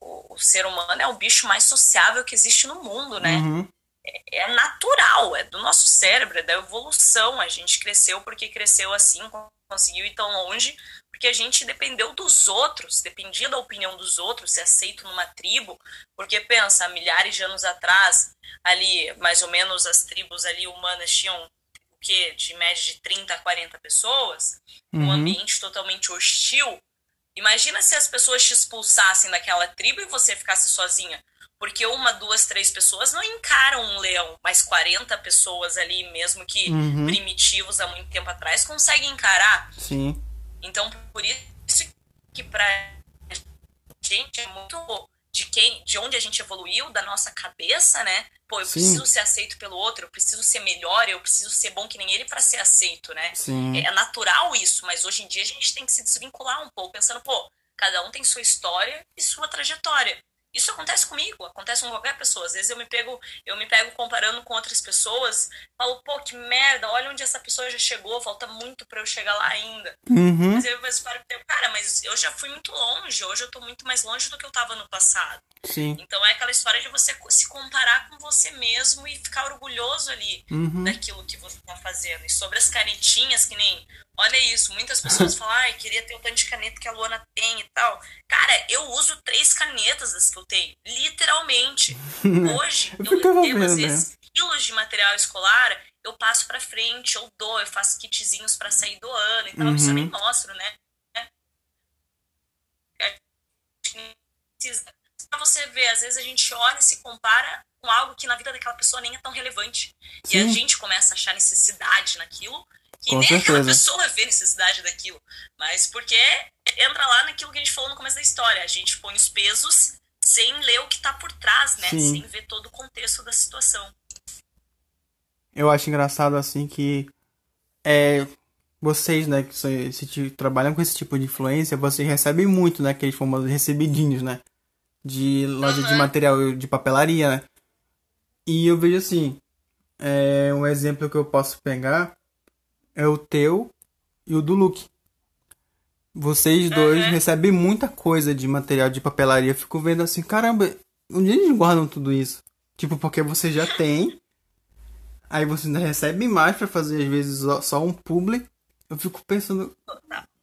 o ser humano é o bicho mais sociável que existe no mundo, né? Uhum. é natural, é do nosso cérebro, é da evolução. A gente cresceu porque cresceu assim, conseguiu ir tão longe, porque a gente dependeu dos outros, dependia da opinião dos outros, ser aceito numa tribo, porque pensa, milhares de anos atrás, ali, mais ou menos, as tribos ali humanas tinham o quê? De média de 30 a 40 pessoas, um ambiente totalmente hostil. Imagina se as pessoas te expulsassem daquela tribo e você ficasse sozinha. Porque uma, duas, três pessoas não encaram um leão, mas 40 pessoas ali, mesmo que primitivos há muito tempo atrás, conseguem encarar. Sim. Então, por isso que pra gente é muito de onde a gente evoluiu, da nossa cabeça, né? Pô, eu preciso ser aceito pelo outro, eu preciso ser melhor, eu preciso ser bom que nem ele pra ser aceito, né? Sim. É natural isso, mas hoje em dia a gente tem que se desvincular um pouco, pensando, pô, cada um tem sua história e sua trajetória. Isso acontece comigo, acontece com qualquer pessoa. Às vezes eu me pego comparando com outras pessoas, falo, pô, que merda, olha onde essa pessoa já chegou, falta muito pra eu chegar lá ainda. Uhum. Mas eu paro e penso, cara, mas eu já fui muito longe, hoje eu tô muito mais longe do que eu tava no passado. Sim. Então é aquela história de você se comparar com você mesmo e ficar orgulhoso ali daquilo que você tá fazendo. E sobre as canetinhas, que nem... Olha isso, muitas pessoas falam, ai, queria ter o tanto de caneta que a Luana tem e tal. Cara, eu uso 3 canetas das que eu tenho, literalmente. Hoje, eu tenho, às vezes, quilos de material escolar, eu passo pra frente, eu dou, eu faço kitzinhos pra sair doando e tal, isso eu nem mostro, né? Pra você ver, às vezes a gente olha e se compara com algo que na vida daquela pessoa nem é tão relevante. Sim. E a gente começa a achar necessidade naquilo, que nem aquela pessoa vê necessidade daquilo, mas porque entra lá naquilo que a gente falou no começo da história, a gente põe os pesos sem ler o que tá por trás, né? Sim. Sem ver todo o contexto da situação. Eu acho engraçado, assim, que vocês, né, que se trabalham com esse tipo de influência, vocês recebem muito, né, aqueles famosos recebidinhos, né, de loja de material, de papelaria, né? E eu vejo, assim, um exemplo que eu posso pegar é o teu e o do Luke. Vocês dois recebem muita coisa de material de papelaria. Eu fico vendo assim, caramba, onde eles guardam tudo isso? Tipo, porque você já tem, aí você ainda recebe mais pra fazer, às vezes, só um publi. Eu fico pensando,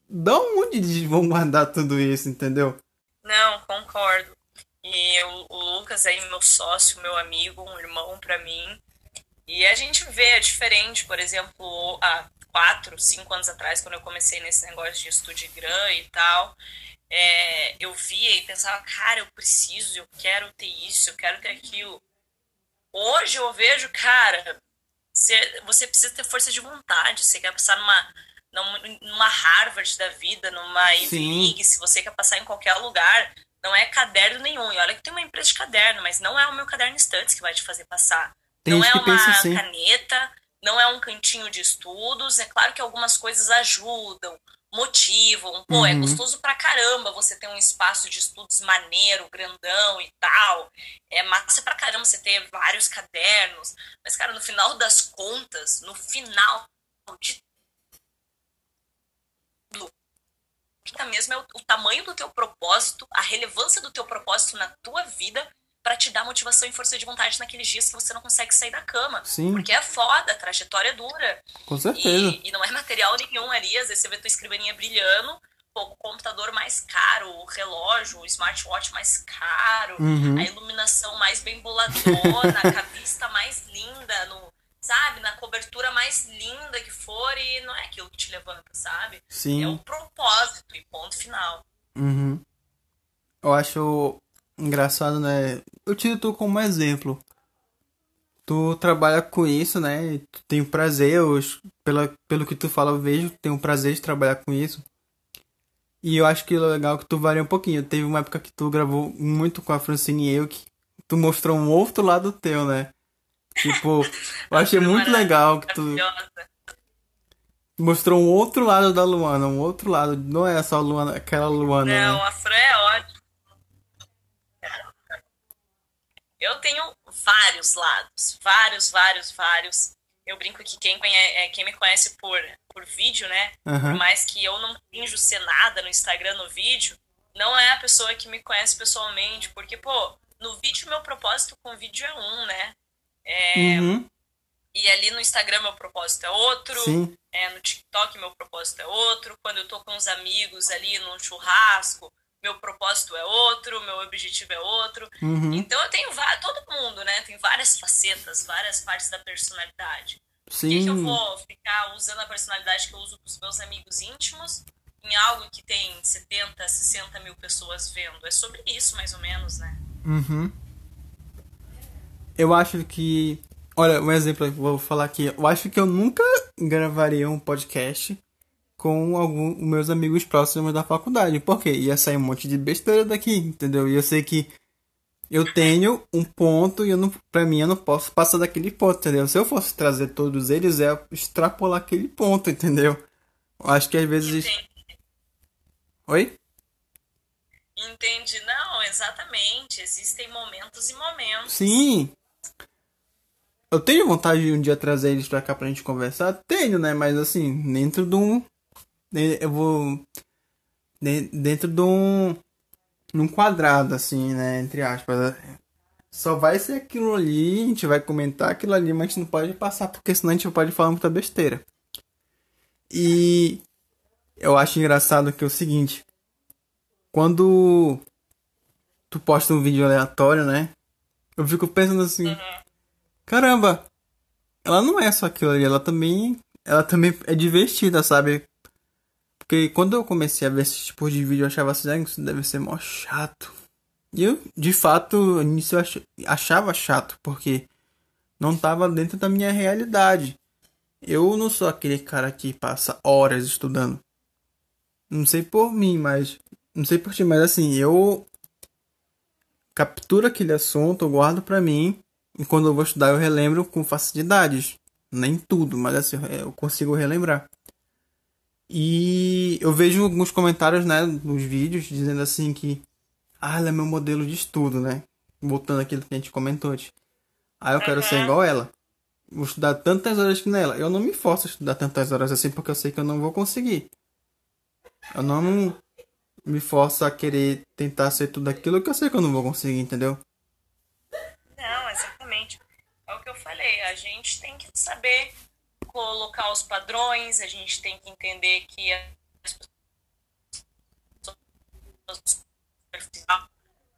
da onde eles vão guardar tudo isso, entendeu? Não, concordo. E o Lucas aí, meu sócio, meu amigo, um irmão pra mim. E a gente vê, é diferente, por exemplo, há 4, 5 anos atrás, quando eu comecei nesse negócio de estudo de grã e tal, eu via e pensava, cara, eu preciso, eu quero ter isso, eu quero ter aquilo. Hoje eu vejo, cara, você precisa ter força de vontade, você quer passar numa Harvard da vida, numa Ivy, se você quer passar em qualquer lugar, não é caderno nenhum. E olha que tem uma empresa de caderno, mas não é o meu caderno Studs que vai te fazer passar. Não é uma caneta, não é um cantinho de estudos. É claro que algumas coisas ajudam, motivam. Pô, é gostoso pra caramba você ter um espaço de estudos maneiro, grandão e tal. É massa pra caramba você ter vários cadernos. Mas, cara, no final das contas, no final de tudo, mesmo é o tamanho do teu propósito, a relevância do teu propósito na tua vida, pra te dar motivação e força de vontade naqueles dias que você não consegue sair da cama. Sim. Porque é foda, a trajetória é dura. Com certeza. E não é material nenhum ali. Às vezes você vê tua escrivaninha brilhando, pô, o computador mais caro, o relógio, o smartwatch mais caro, a iluminação mais bem boladona, a cavista mais linda, na cobertura mais linda que for, e não é aquilo que te levanta, sabe? Sim. É o propósito e ponto final. Uhum. Eu acho... engraçado, né? Eu tiro tu como exemplo. Tu trabalha com isso, né? Tu tem o prazer, pelo que tu fala, eu vejo, tem um prazer de trabalhar com isso. E eu acho que é legal que tu varia um pouquinho. Teve uma época que tu gravou muito com a Francine e eu, que tu mostrou um outro lado teu, né? Tipo, eu achei muito legal que tu mostrou um outro lado da Luana, um outro lado. Não é só a Luana, aquela Luana, né? Não, a Fran é ótima. Eu tenho vários lados, vários. Eu brinco que quem me conhece por vídeo, né? Por mais que eu não finjo ser nada no Instagram, no vídeo, não é a pessoa que me conhece pessoalmente, porque, pô, no vídeo, meu propósito com o vídeo é um, né? E ali no Instagram meu propósito é outro, no TikTok meu propósito é outro, quando eu tô com os amigos ali num churrasco, meu propósito é outro, meu objetivo é outro. Então eu tenho todo mundo, né? Tem várias facetas, várias partes da personalidade. Por que eu vou ficar usando a personalidade que eu uso com os meus amigos íntimos em algo que tem 70, 60 mil pessoas vendo? É sobre isso, mais ou menos, né? Eu acho que... Olha, um exemplo que eu vou falar aqui. Eu acho que eu nunca gravaria um podcast com meus amigos próximos da faculdade. Por quê? Ia sair um monte de besteira daqui, entendeu? E eu sei que eu tenho um ponto e pra mim eu não posso passar daquele ponto, entendeu? Se eu fosse trazer todos eles, é extrapolar aquele ponto, entendeu? Eu acho que às vezes... Entendi. Oi? Entendi. Não, exatamente. Existem momentos e momentos. Sim. Eu tenho vontade de um dia trazer eles pra cá pra gente conversar? Tenho, né? Mas assim, dentro de um... Eu vou... Dentro de um... Num quadrado, assim, né? Entre aspas. Só vai ser aquilo ali, a gente vai comentar aquilo ali, mas a gente não pode passar, porque senão a gente pode falar muita besteira. E eu acho engraçado que é o seguinte. Quando tu posta um vídeo aleatório, né? Eu fico pensando assim... Caramba! Ela não é só aquilo ali, ela também é divertida, sabe? Porque quando eu comecei a ver esse tipo de vídeo, eu achava assim, isso deve ser mó chato. E eu, de fato, início achava chato, porque não tava dentro da minha realidade. Eu não sou aquele cara que passa horas estudando. Não sei por ti, mas assim, eu capturo aquele assunto, eu guardo pra mim. E quando eu vou estudar, eu relembro com facilidades. Nem tudo, mas assim, eu consigo relembrar. E eu vejo alguns comentários, né, nos vídeos, dizendo assim que... ela é meu modelo de estudo, né? Voltando aquilo que a gente comentou antes. Eu quero ser igual ela. Vou estudar tantas horas que nela. Eu não me forço a estudar tantas horas assim, porque eu sei que eu não vou conseguir. Eu não me forço a querer tentar ser tudo aquilo que eu sei que eu não vou conseguir, entendeu? Não, exatamente. É o que eu falei. A gente tem que saber... colocar os padrões, a gente tem que entender que as pessoas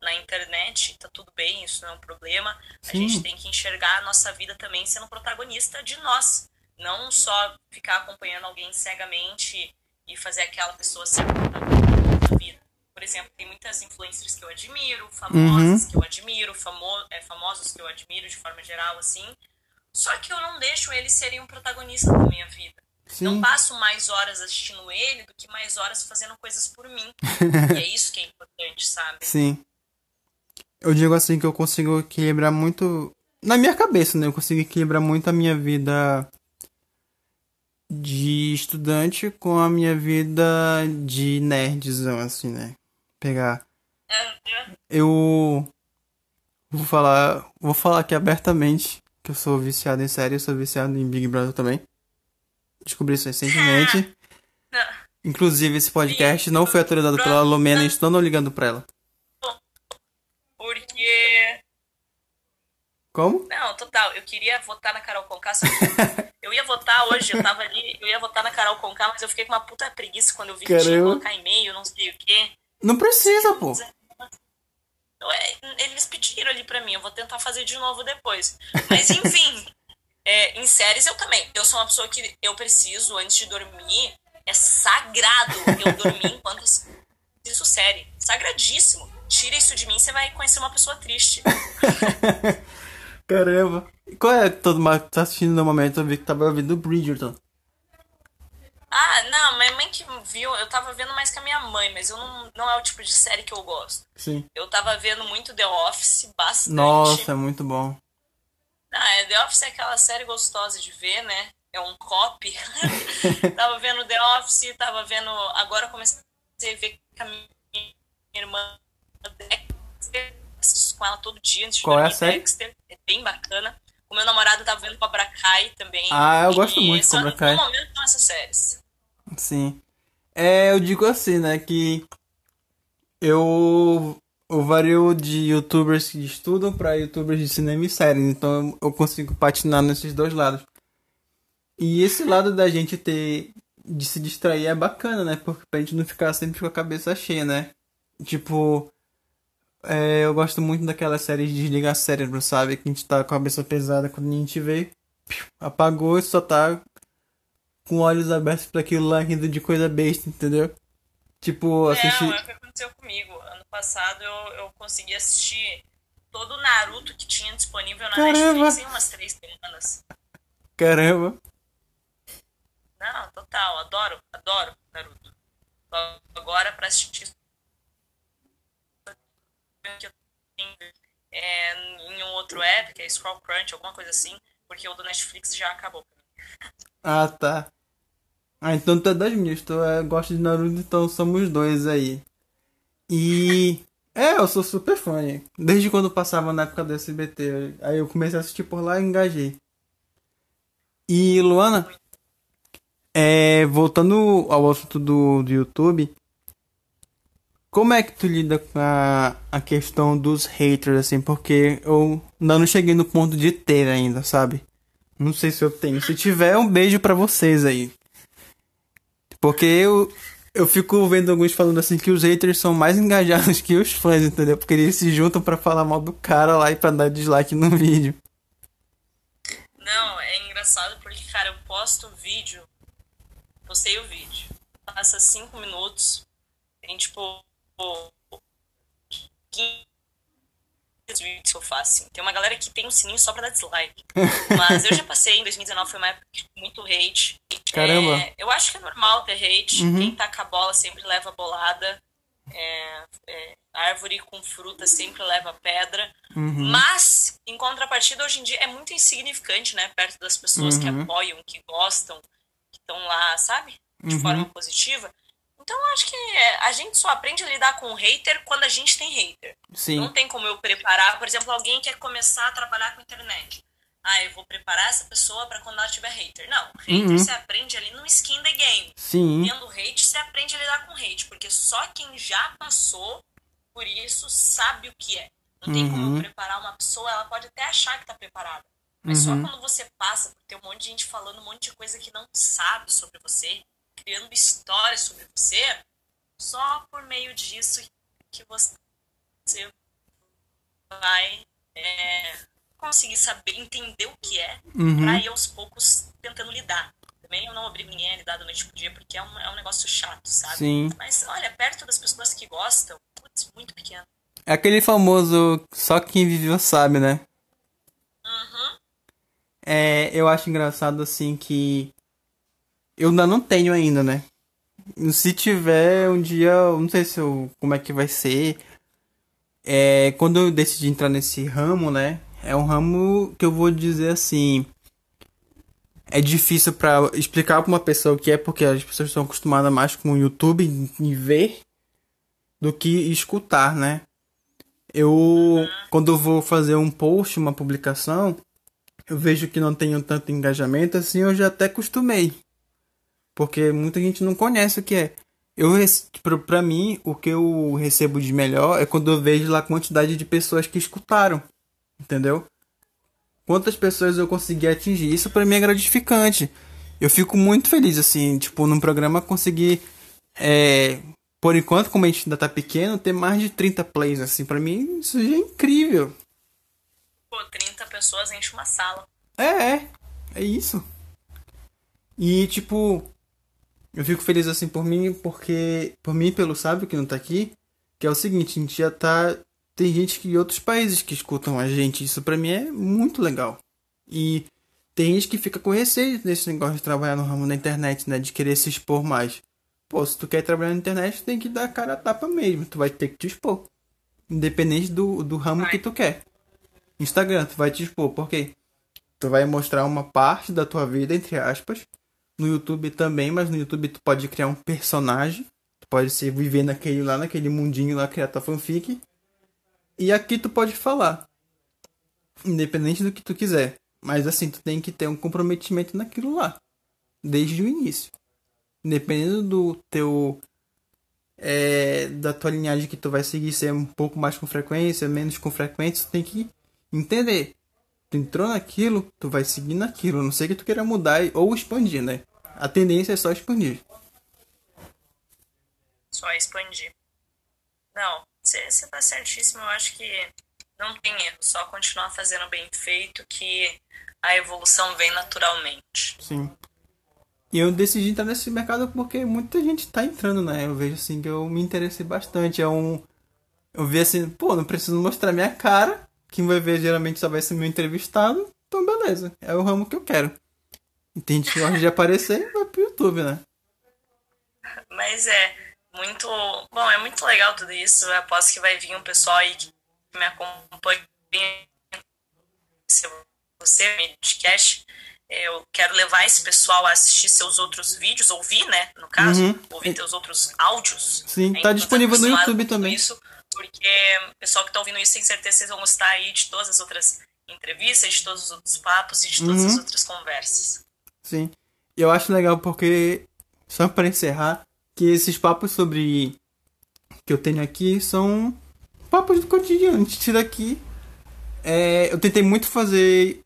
na internet, tá tudo bem, isso não é um problema. A gente tem que enxergar a nossa vida também sendo protagonista de nós, não só ficar acompanhando alguém cegamente e fazer aquela pessoa ser protagonista da vida. Por exemplo, tem muitas influencers que eu admiro, famosas que eu admiro, famosos que eu admiro de forma geral, assim. Só que eu não deixo ele serem um protagonista da minha vida. Não passo mais horas assistindo ele do que mais horas fazendo coisas por mim. E é isso que é importante, sabe? Eu digo assim que eu consigo equilibrar muito... Na minha cabeça, né? Eu consigo equilibrar muito a minha vida de estudante com a minha vida de nerdzão, assim, né? Pegar... Eu... Vou falar aqui abertamente... que eu sou viciado em série, eu sou viciado em Big Brother também. Descobri isso recentemente. Inclusive, esse podcast não foi autorizado pela Lumena, estou não ligando pra ela. Porque... Como? Não, total, eu queria votar na Carol Conká, só que eu ia votar hoje, eu tava ali, eu ia votar na Carol Conká, mas eu fiquei com uma puta preguiça quando eu vi que tinha que colocar e-mail, não sei o quê. Não precisa, pô. Eles pediram ali pra mim, eu vou tentar fazer de novo depois. Mas enfim, em séries eu também. Eu sou uma pessoa que eu preciso, antes de dormir, é sagrado eu dormir enquanto assisto série. Sagradíssimo. Tira isso de mim, você vai conhecer uma pessoa triste. Caramba. Qual é todo mundo que tá assistindo no momento? Eu vi que tava ouvindo o Bridgerton. Não, minha mãe que viu, eu tava vendo mais com a minha mãe, mas eu não é o tipo de série que eu gosto. Eu tava vendo muito The Office, bastante. Nossa, é muito bom. The Office é aquela série gostosa de ver, né? É um copy. Tava vendo The Office, tava vendo... Agora eu comecei a ver com a minha irmã Dexter, assisto com ela todo dia antes de dormir. Qual é a série? Dexter, é bem bacana. O meu namorado tava vendo com a Bracai também. Eu gosto muito com a Bracai. No momento são essas séries. Eu digo assim, né, que eu eu vario de youtubers que estudam para youtubers de cinema e séries. Então eu consigo patinar nesses dois lados. E esse lado da gente ter... de se distrair é bacana, né? Porque pra gente não ficar sempre com a cabeça cheia, né? Tipo... eu gosto muito daquelas séries de desligar cérebro, sabe? Que a gente tá com a cabeça pesada, quando a gente vê... apagou e só tá... com olhos abertos pra aquilo lá, rindo de coisa besta, entendeu? Tipo, assistir... É o que aconteceu comigo. Ano passado eu consegui assistir... todo o Naruto que tinha disponível na Netflix em umas 3 semanas. Caramba! Não, total, adoro Naruto. Agora, pra assistir em um outro app, que é Scroll Crunch, alguma coisa assim, porque o do Netflix já acabou. Ah, tá. Ah, então tu é das minhas, tu gosta de Naruto, então somos dois aí. E... eu sou super fã, hein? Desde quando passava na época do SBT, aí eu comecei a assistir por lá e engajei. E, Luana... voltando ao assunto do YouTube, como é que tu lida com a questão dos haters, assim? Porque eu ainda não cheguei no ponto de ter ainda, sabe? Não sei se eu tenho. Se tiver, um beijo pra vocês aí. Porque eu fico vendo alguns falando assim que os haters são mais engajados que os fãs, entendeu? Porque eles se juntam pra falar mal do cara lá e pra dar dislike no vídeo. Não, é engraçado porque, cara, eu posto um vídeo... postei o vídeo, passa 5 minutos, tem tipo 15 vídeos que eu faço. Tem uma galera que tem um sininho só pra dar dislike. Mas eu já passei, em 2019 foi uma época de muito hate. Caramba! Eu acho que é normal ter hate, Quem taca a bola sempre leva bolada, árvore com fruta sempre leva pedra. Mas, em contrapartida, hoje em dia é muito insignificante, né, perto das pessoas que apoiam, que gostam, estão lá, sabe? De forma positiva. Então, eu acho que a gente só aprende a lidar com o hater quando a gente tem hater. Sim. Não tem como eu preparar. Por exemplo, alguém quer começar a trabalhar com internet. Ah, eu vou preparar essa pessoa pra quando ela tiver hater. Não, hater você aprende ali no skin the game. Sim. Tendo hate, você aprende a lidar com hate. Porque só quem já passou por isso sabe o que é. Não tem como eu preparar uma pessoa, ela pode até achar que tá preparada. Mas só quando você passa por ter um monte de gente falando um monte de coisa que não sabe sobre você, criando histórias sobre você, só por meio disso que você vai conseguir saber, entender o que é, pra ir aos poucos tentando lidar. Também eu não obrigo ninguém a lidar da noite pro dia, porque é um negócio chato, sabe? Sim. Mas olha, perto das pessoas que gostam, putz, muito pequeno. É aquele famoso, só quem viveu sabe, né? Eu acho engraçado, assim, que eu ainda não tenho ainda, né? Se tiver um dia, eu não sei se como é que vai ser. Quando eu decidi entrar nesse ramo, né? É um ramo que eu vou dizer assim... é difícil pra explicar pra uma pessoa o que é, porque as pessoas estão acostumadas mais com o YouTube e ver do que escutar, né? Quando eu vou fazer um post, uma publicação... eu vejo que não tenho tanto engajamento, assim, eu já até acostumei. Porque muita gente não conhece o que é. Pra mim, o que eu recebo de melhor é quando eu vejo lá a quantidade de pessoas que escutaram. Entendeu? Quantas pessoas eu consegui atingir. Isso pra mim é gratificante. Eu fico muito feliz, assim, tipo, num programa conseguir... por enquanto, como a gente ainda tá pequeno, ter mais de 30 plays, assim. Pra mim, isso já é incrível. Pô, 30 pessoas enche uma sala. É isso. E, tipo, eu fico feliz, assim, por mim, porque... por mim e pelo Sábio, que não tá aqui, que é o seguinte, a gente já tá... tem gente de outros países que escutam a gente, isso pra mim é muito legal. E tem gente que fica com receio desse negócio de trabalhar no ramo da internet, né, de querer se expor mais. Pô, se tu quer trabalhar na internet, tu tem que dar a cara a tapa mesmo, tu vai ter que te expor. Independente do ramo que tu quer. Instagram, tu vai te expor, por quê? Tu vai mostrar uma parte da tua vida, entre aspas. No YouTube também, mas no YouTube tu pode criar um personagem. Tu pode se viver naquele mundinho lá, criar tua fanfic. E aqui tu pode falar. Independente do que tu quiser. Mas assim, tu tem que ter um comprometimento naquilo lá. Desde o início. Independente do teu da tua linhagem que tu vai seguir, se é um pouco mais com frequência, menos com frequência, tu tem que entender. Tu entrou naquilo, tu vai seguir naquilo, a não ser que tu queira mudar ou expandir, né? A tendência é só expandir. Só expandir. Não, você tá certíssimo, eu acho que não tem erro, só continuar fazendo bem feito que a evolução vem naturalmente. Sim. E eu decidi entrar nesse mercado porque muita gente tá entrando, né? Eu vejo assim que eu me interessei bastante. Eu vi assim, pô, não preciso mostrar minha cara. Quem vai ver geralmente só vai ser meu entrevistado. Então beleza, é o ramo que eu quero. E tem gente que gosta de aparecer e vai pro YouTube, né? Mas é muito... Bom, é muito legal tudo isso. Eu aposto que vai vir um pessoal aí que me acompanha. Se você me podcast... Eu quero levar esse pessoal a assistir seus outros vídeos, ouvir, né, no caso, ouvir seus outros áudios. Sim, né? Tá disponível no YouTube também. Isso, porque o pessoal que tá ouvindo isso, tem certeza que vocês vão gostar aí de todas as outras entrevistas, de todos os outros papos e de todas as outras conversas. Sim, eu acho legal porque, só para encerrar, que esses papos sobre que eu tenho aqui são papos do cotidiano. A gente tira aqui, eu tentei muito fazer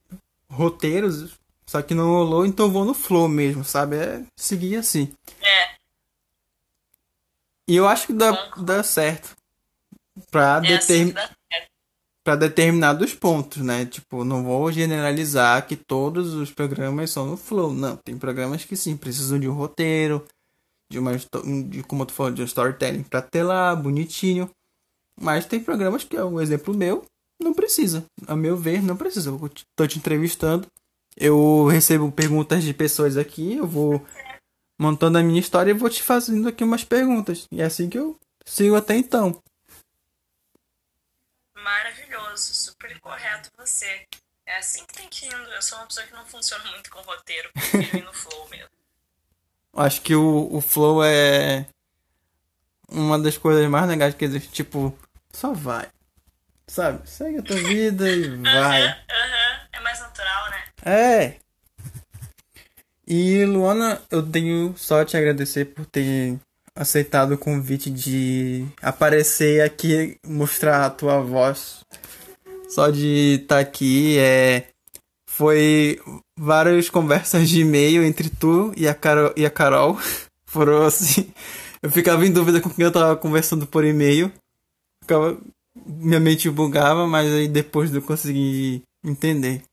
roteiros, só que não rolou, então vou no flow mesmo, sabe? É seguir assim. É. E eu acho que dá certo. Pra determinados pontos, né? Tipo, não vou generalizar que todos os programas são no flow. Não, tem programas que sim, precisam de um roteiro, como tu falou, de um storytelling pra ter lá, bonitinho. Mas tem programas que, um exemplo meu, não precisa. A meu ver, não precisa. Eu tô te entrevistando. Eu recebo perguntas de pessoas aqui, eu vou montando a minha história e vou te fazendo aqui umas perguntas. E é assim que eu sigo até então. Maravilhoso, super correto você. É assim que tem que ir. Eu sou uma pessoa que não funciona muito com roteiro, porque eu no flow mesmo. Acho que o flow é uma das coisas mais legais que existe. Tipo, só vai. Sabe? Segue a tua vida e vai. É mais natural, né? É. E, Luana, eu tenho só te agradecer por ter aceitado o convite de aparecer aqui, mostrar a tua voz. Só de estar aqui, foi várias conversas de e-mail entre tu e a Carol. Foram assim, eu ficava em dúvida com quem eu tava conversando por e-mail. Minha mente bugava, mas aí depois eu consegui entender.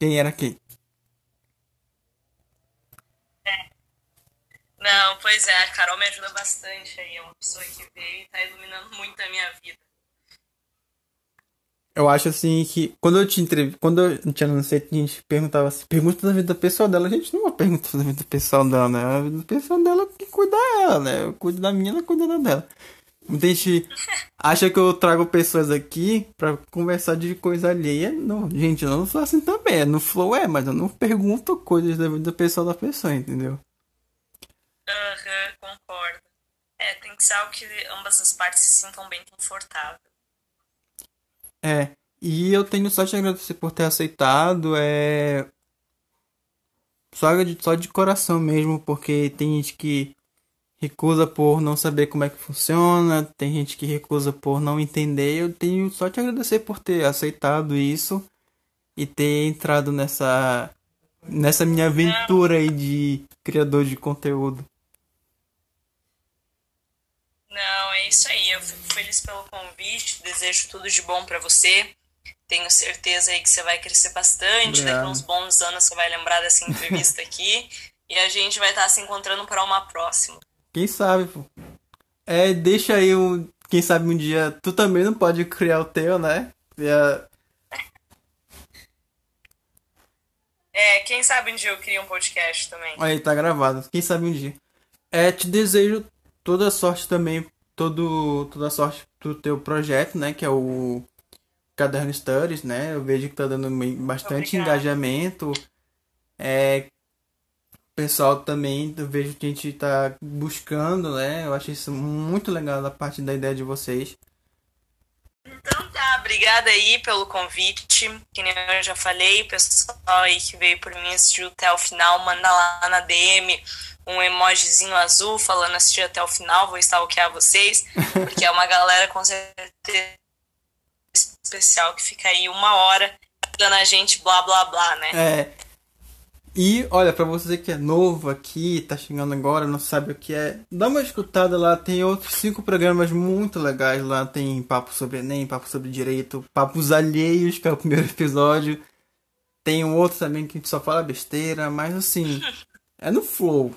Quem era quem? Não, pois é, a Carol me ajuda bastante aí. É uma pessoa que veio e tá iluminando muito a minha vida. Eu acho assim que quando eu te anunciei, a gente perguntava assim, pergunta da vida pessoal dela. A gente não pergunta da vida pessoal dela, né? A vida pessoal dela é que cuida dela, né? Eu cuido da minha, ela cuida da dela. Muita gente acha que eu trago pessoas aqui pra conversar de coisa alheia. Não, gente, eu não sou assim também. No flow mas eu não pergunto coisas da vida pessoal da pessoa, entendeu? Concordo. Tem que ser algo que ambas as partes se sintam bem confortáveis. E eu tenho só te agradecer por ter aceitado. Só de coração mesmo, porque tem gente que recusa por não saber como é que funciona, tem gente que recusa por não entender. Eu tenho só te agradecer por ter aceitado isso e ter entrado nessa minha aventura aí de criador de conteúdo. Não, é isso aí. Eu fico feliz pelo convite, desejo tudo de bom pra você. Tenho certeza aí que você vai crescer bastante. Obrigado. Daqui a uns bons anos você vai lembrar dessa entrevista aqui e a gente vai estar se encontrando para uma próxima. Quem sabe, pô. Deixa aí quem sabe um dia... Tu também não pode criar o teu, né? Quem sabe um dia eu crio um podcast também. Aí, tá gravado. Quem sabe um dia. Te desejo toda sorte também, toda sorte do teu projeto, né? Que é o Caderno Stories, né? Eu vejo que tá dando bastante engajamento. Pessoal também, eu vejo que a gente tá buscando, né? Eu achei isso muito legal da parte da ideia de vocês. Então tá, obrigada aí pelo convite. Que nem eu já falei, pessoal aí que veio por mim assistir até o final, manda lá na DM um emojizinho azul falando assistir até o final, vou stalkear vocês, porque é uma galera com certeza especial que fica aí 1 hora dando a gente blá blá blá, né? É. E olha, pra você que é novo aqui, tá chegando agora, não sabe o que é, dá uma escutada lá, tem outros 5 programas muito legais lá, tem Papo Sobre Enem, Papo Sobre Direito, Papos Alheios, que é o primeiro episódio, tem um outro também que a gente só fala besteira, mas assim, é no flow.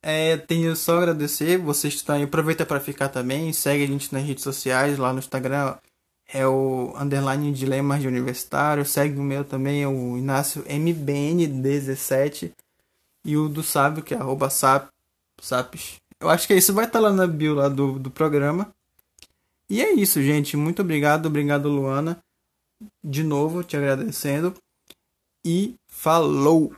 É, tenho só agradecer, vocês estão aí, aproveita pra ficar também, segue a gente nas redes sociais, lá no Instagram, é o _ Dilemas de Universitário, segue o meu também, é o Inácio MBN17 e o do Sábio, que é @sapos. Eu acho que isso vai estar lá na bio lá do programa. E é isso, gente, muito obrigado Luana, de novo te agradecendo e falou!